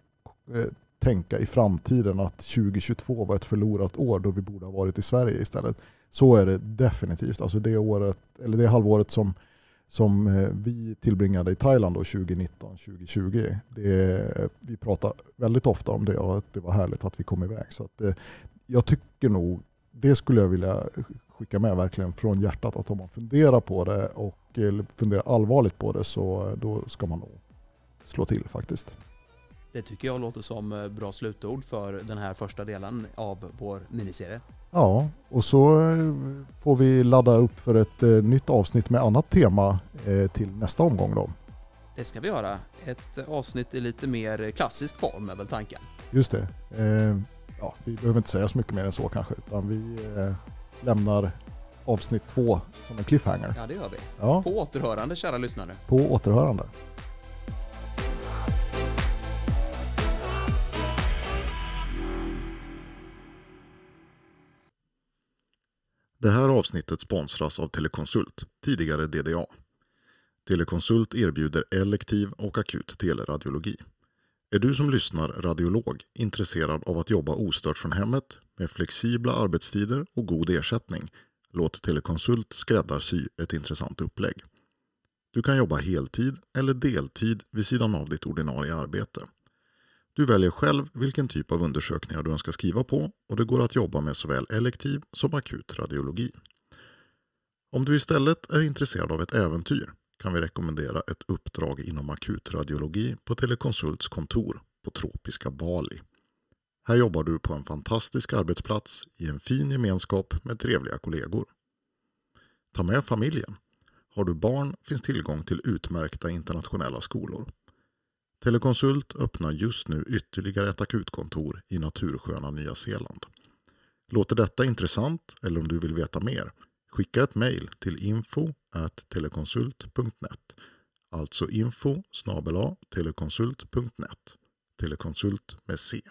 tänka i framtiden att 2022 var ett förlorat år då vi borde ha varit i Sverige istället. Så är det definitivt. Alltså det året, eller det halvåret som vi tillbringade i Thailand då 2019-2020. Vi pratar väldigt ofta om det och att det var härligt att vi kom iväg. Så att jag tycker nog, det skulle jag vilja skicka med verkligen från hjärtat, att om man funderar på det och funderar allvarligt på det, så då ska man nog slå till faktiskt. Det tycker jag låter som bra slutord för den här första delen av vår miniserie. Ja, och så får vi ladda upp för ett nytt avsnitt med annat tema till nästa omgång då. Det ska vi göra. Ett avsnitt i lite mer klassisk form är väl tanken. Just det. Ja, vi behöver inte säga så mycket mer än så kanske, utan vi lämnar avsnitt 2 som en cliffhanger. Ja, det gör vi. Ja. På återhörande, kära lyssnare. På återhörande. Det här avsnittet sponsras av Teleconsult, tidigare DDA. Teleconsult erbjuder elektiv och akut teleradiologi. Är du som lyssnar radiolog intresserad av att jobba ostört från hemmet med flexibla arbetstider och god ersättning, låt Teleconsult skräddarsy ett intressant upplägg. Du kan jobba heltid eller deltid vid sidan av ditt ordinarie arbete. Du väljer själv vilken typ av undersökningar du önskar skriva på och det går att jobba med såväl elektiv som akut radiologi. Om du istället är intresserad av ett äventyr kan vi rekommendera ett uppdrag inom akut radiologi på Teleconsults kontor på tropiska Bali. Här jobbar du på en fantastisk arbetsplats i en fin gemenskap med trevliga kollegor. Ta med familjen. Har du barn finns tillgång till utmärkta internationella skolor. Teleconsult öppnar just nu ytterligare ett akutkontor i natursköna Nya Zeeland. Låter detta intressant eller om du vill veta mer, skicka ett mejl till info@teleconsult.net. Alltså info@teleconsult.net. Teleconsult med C.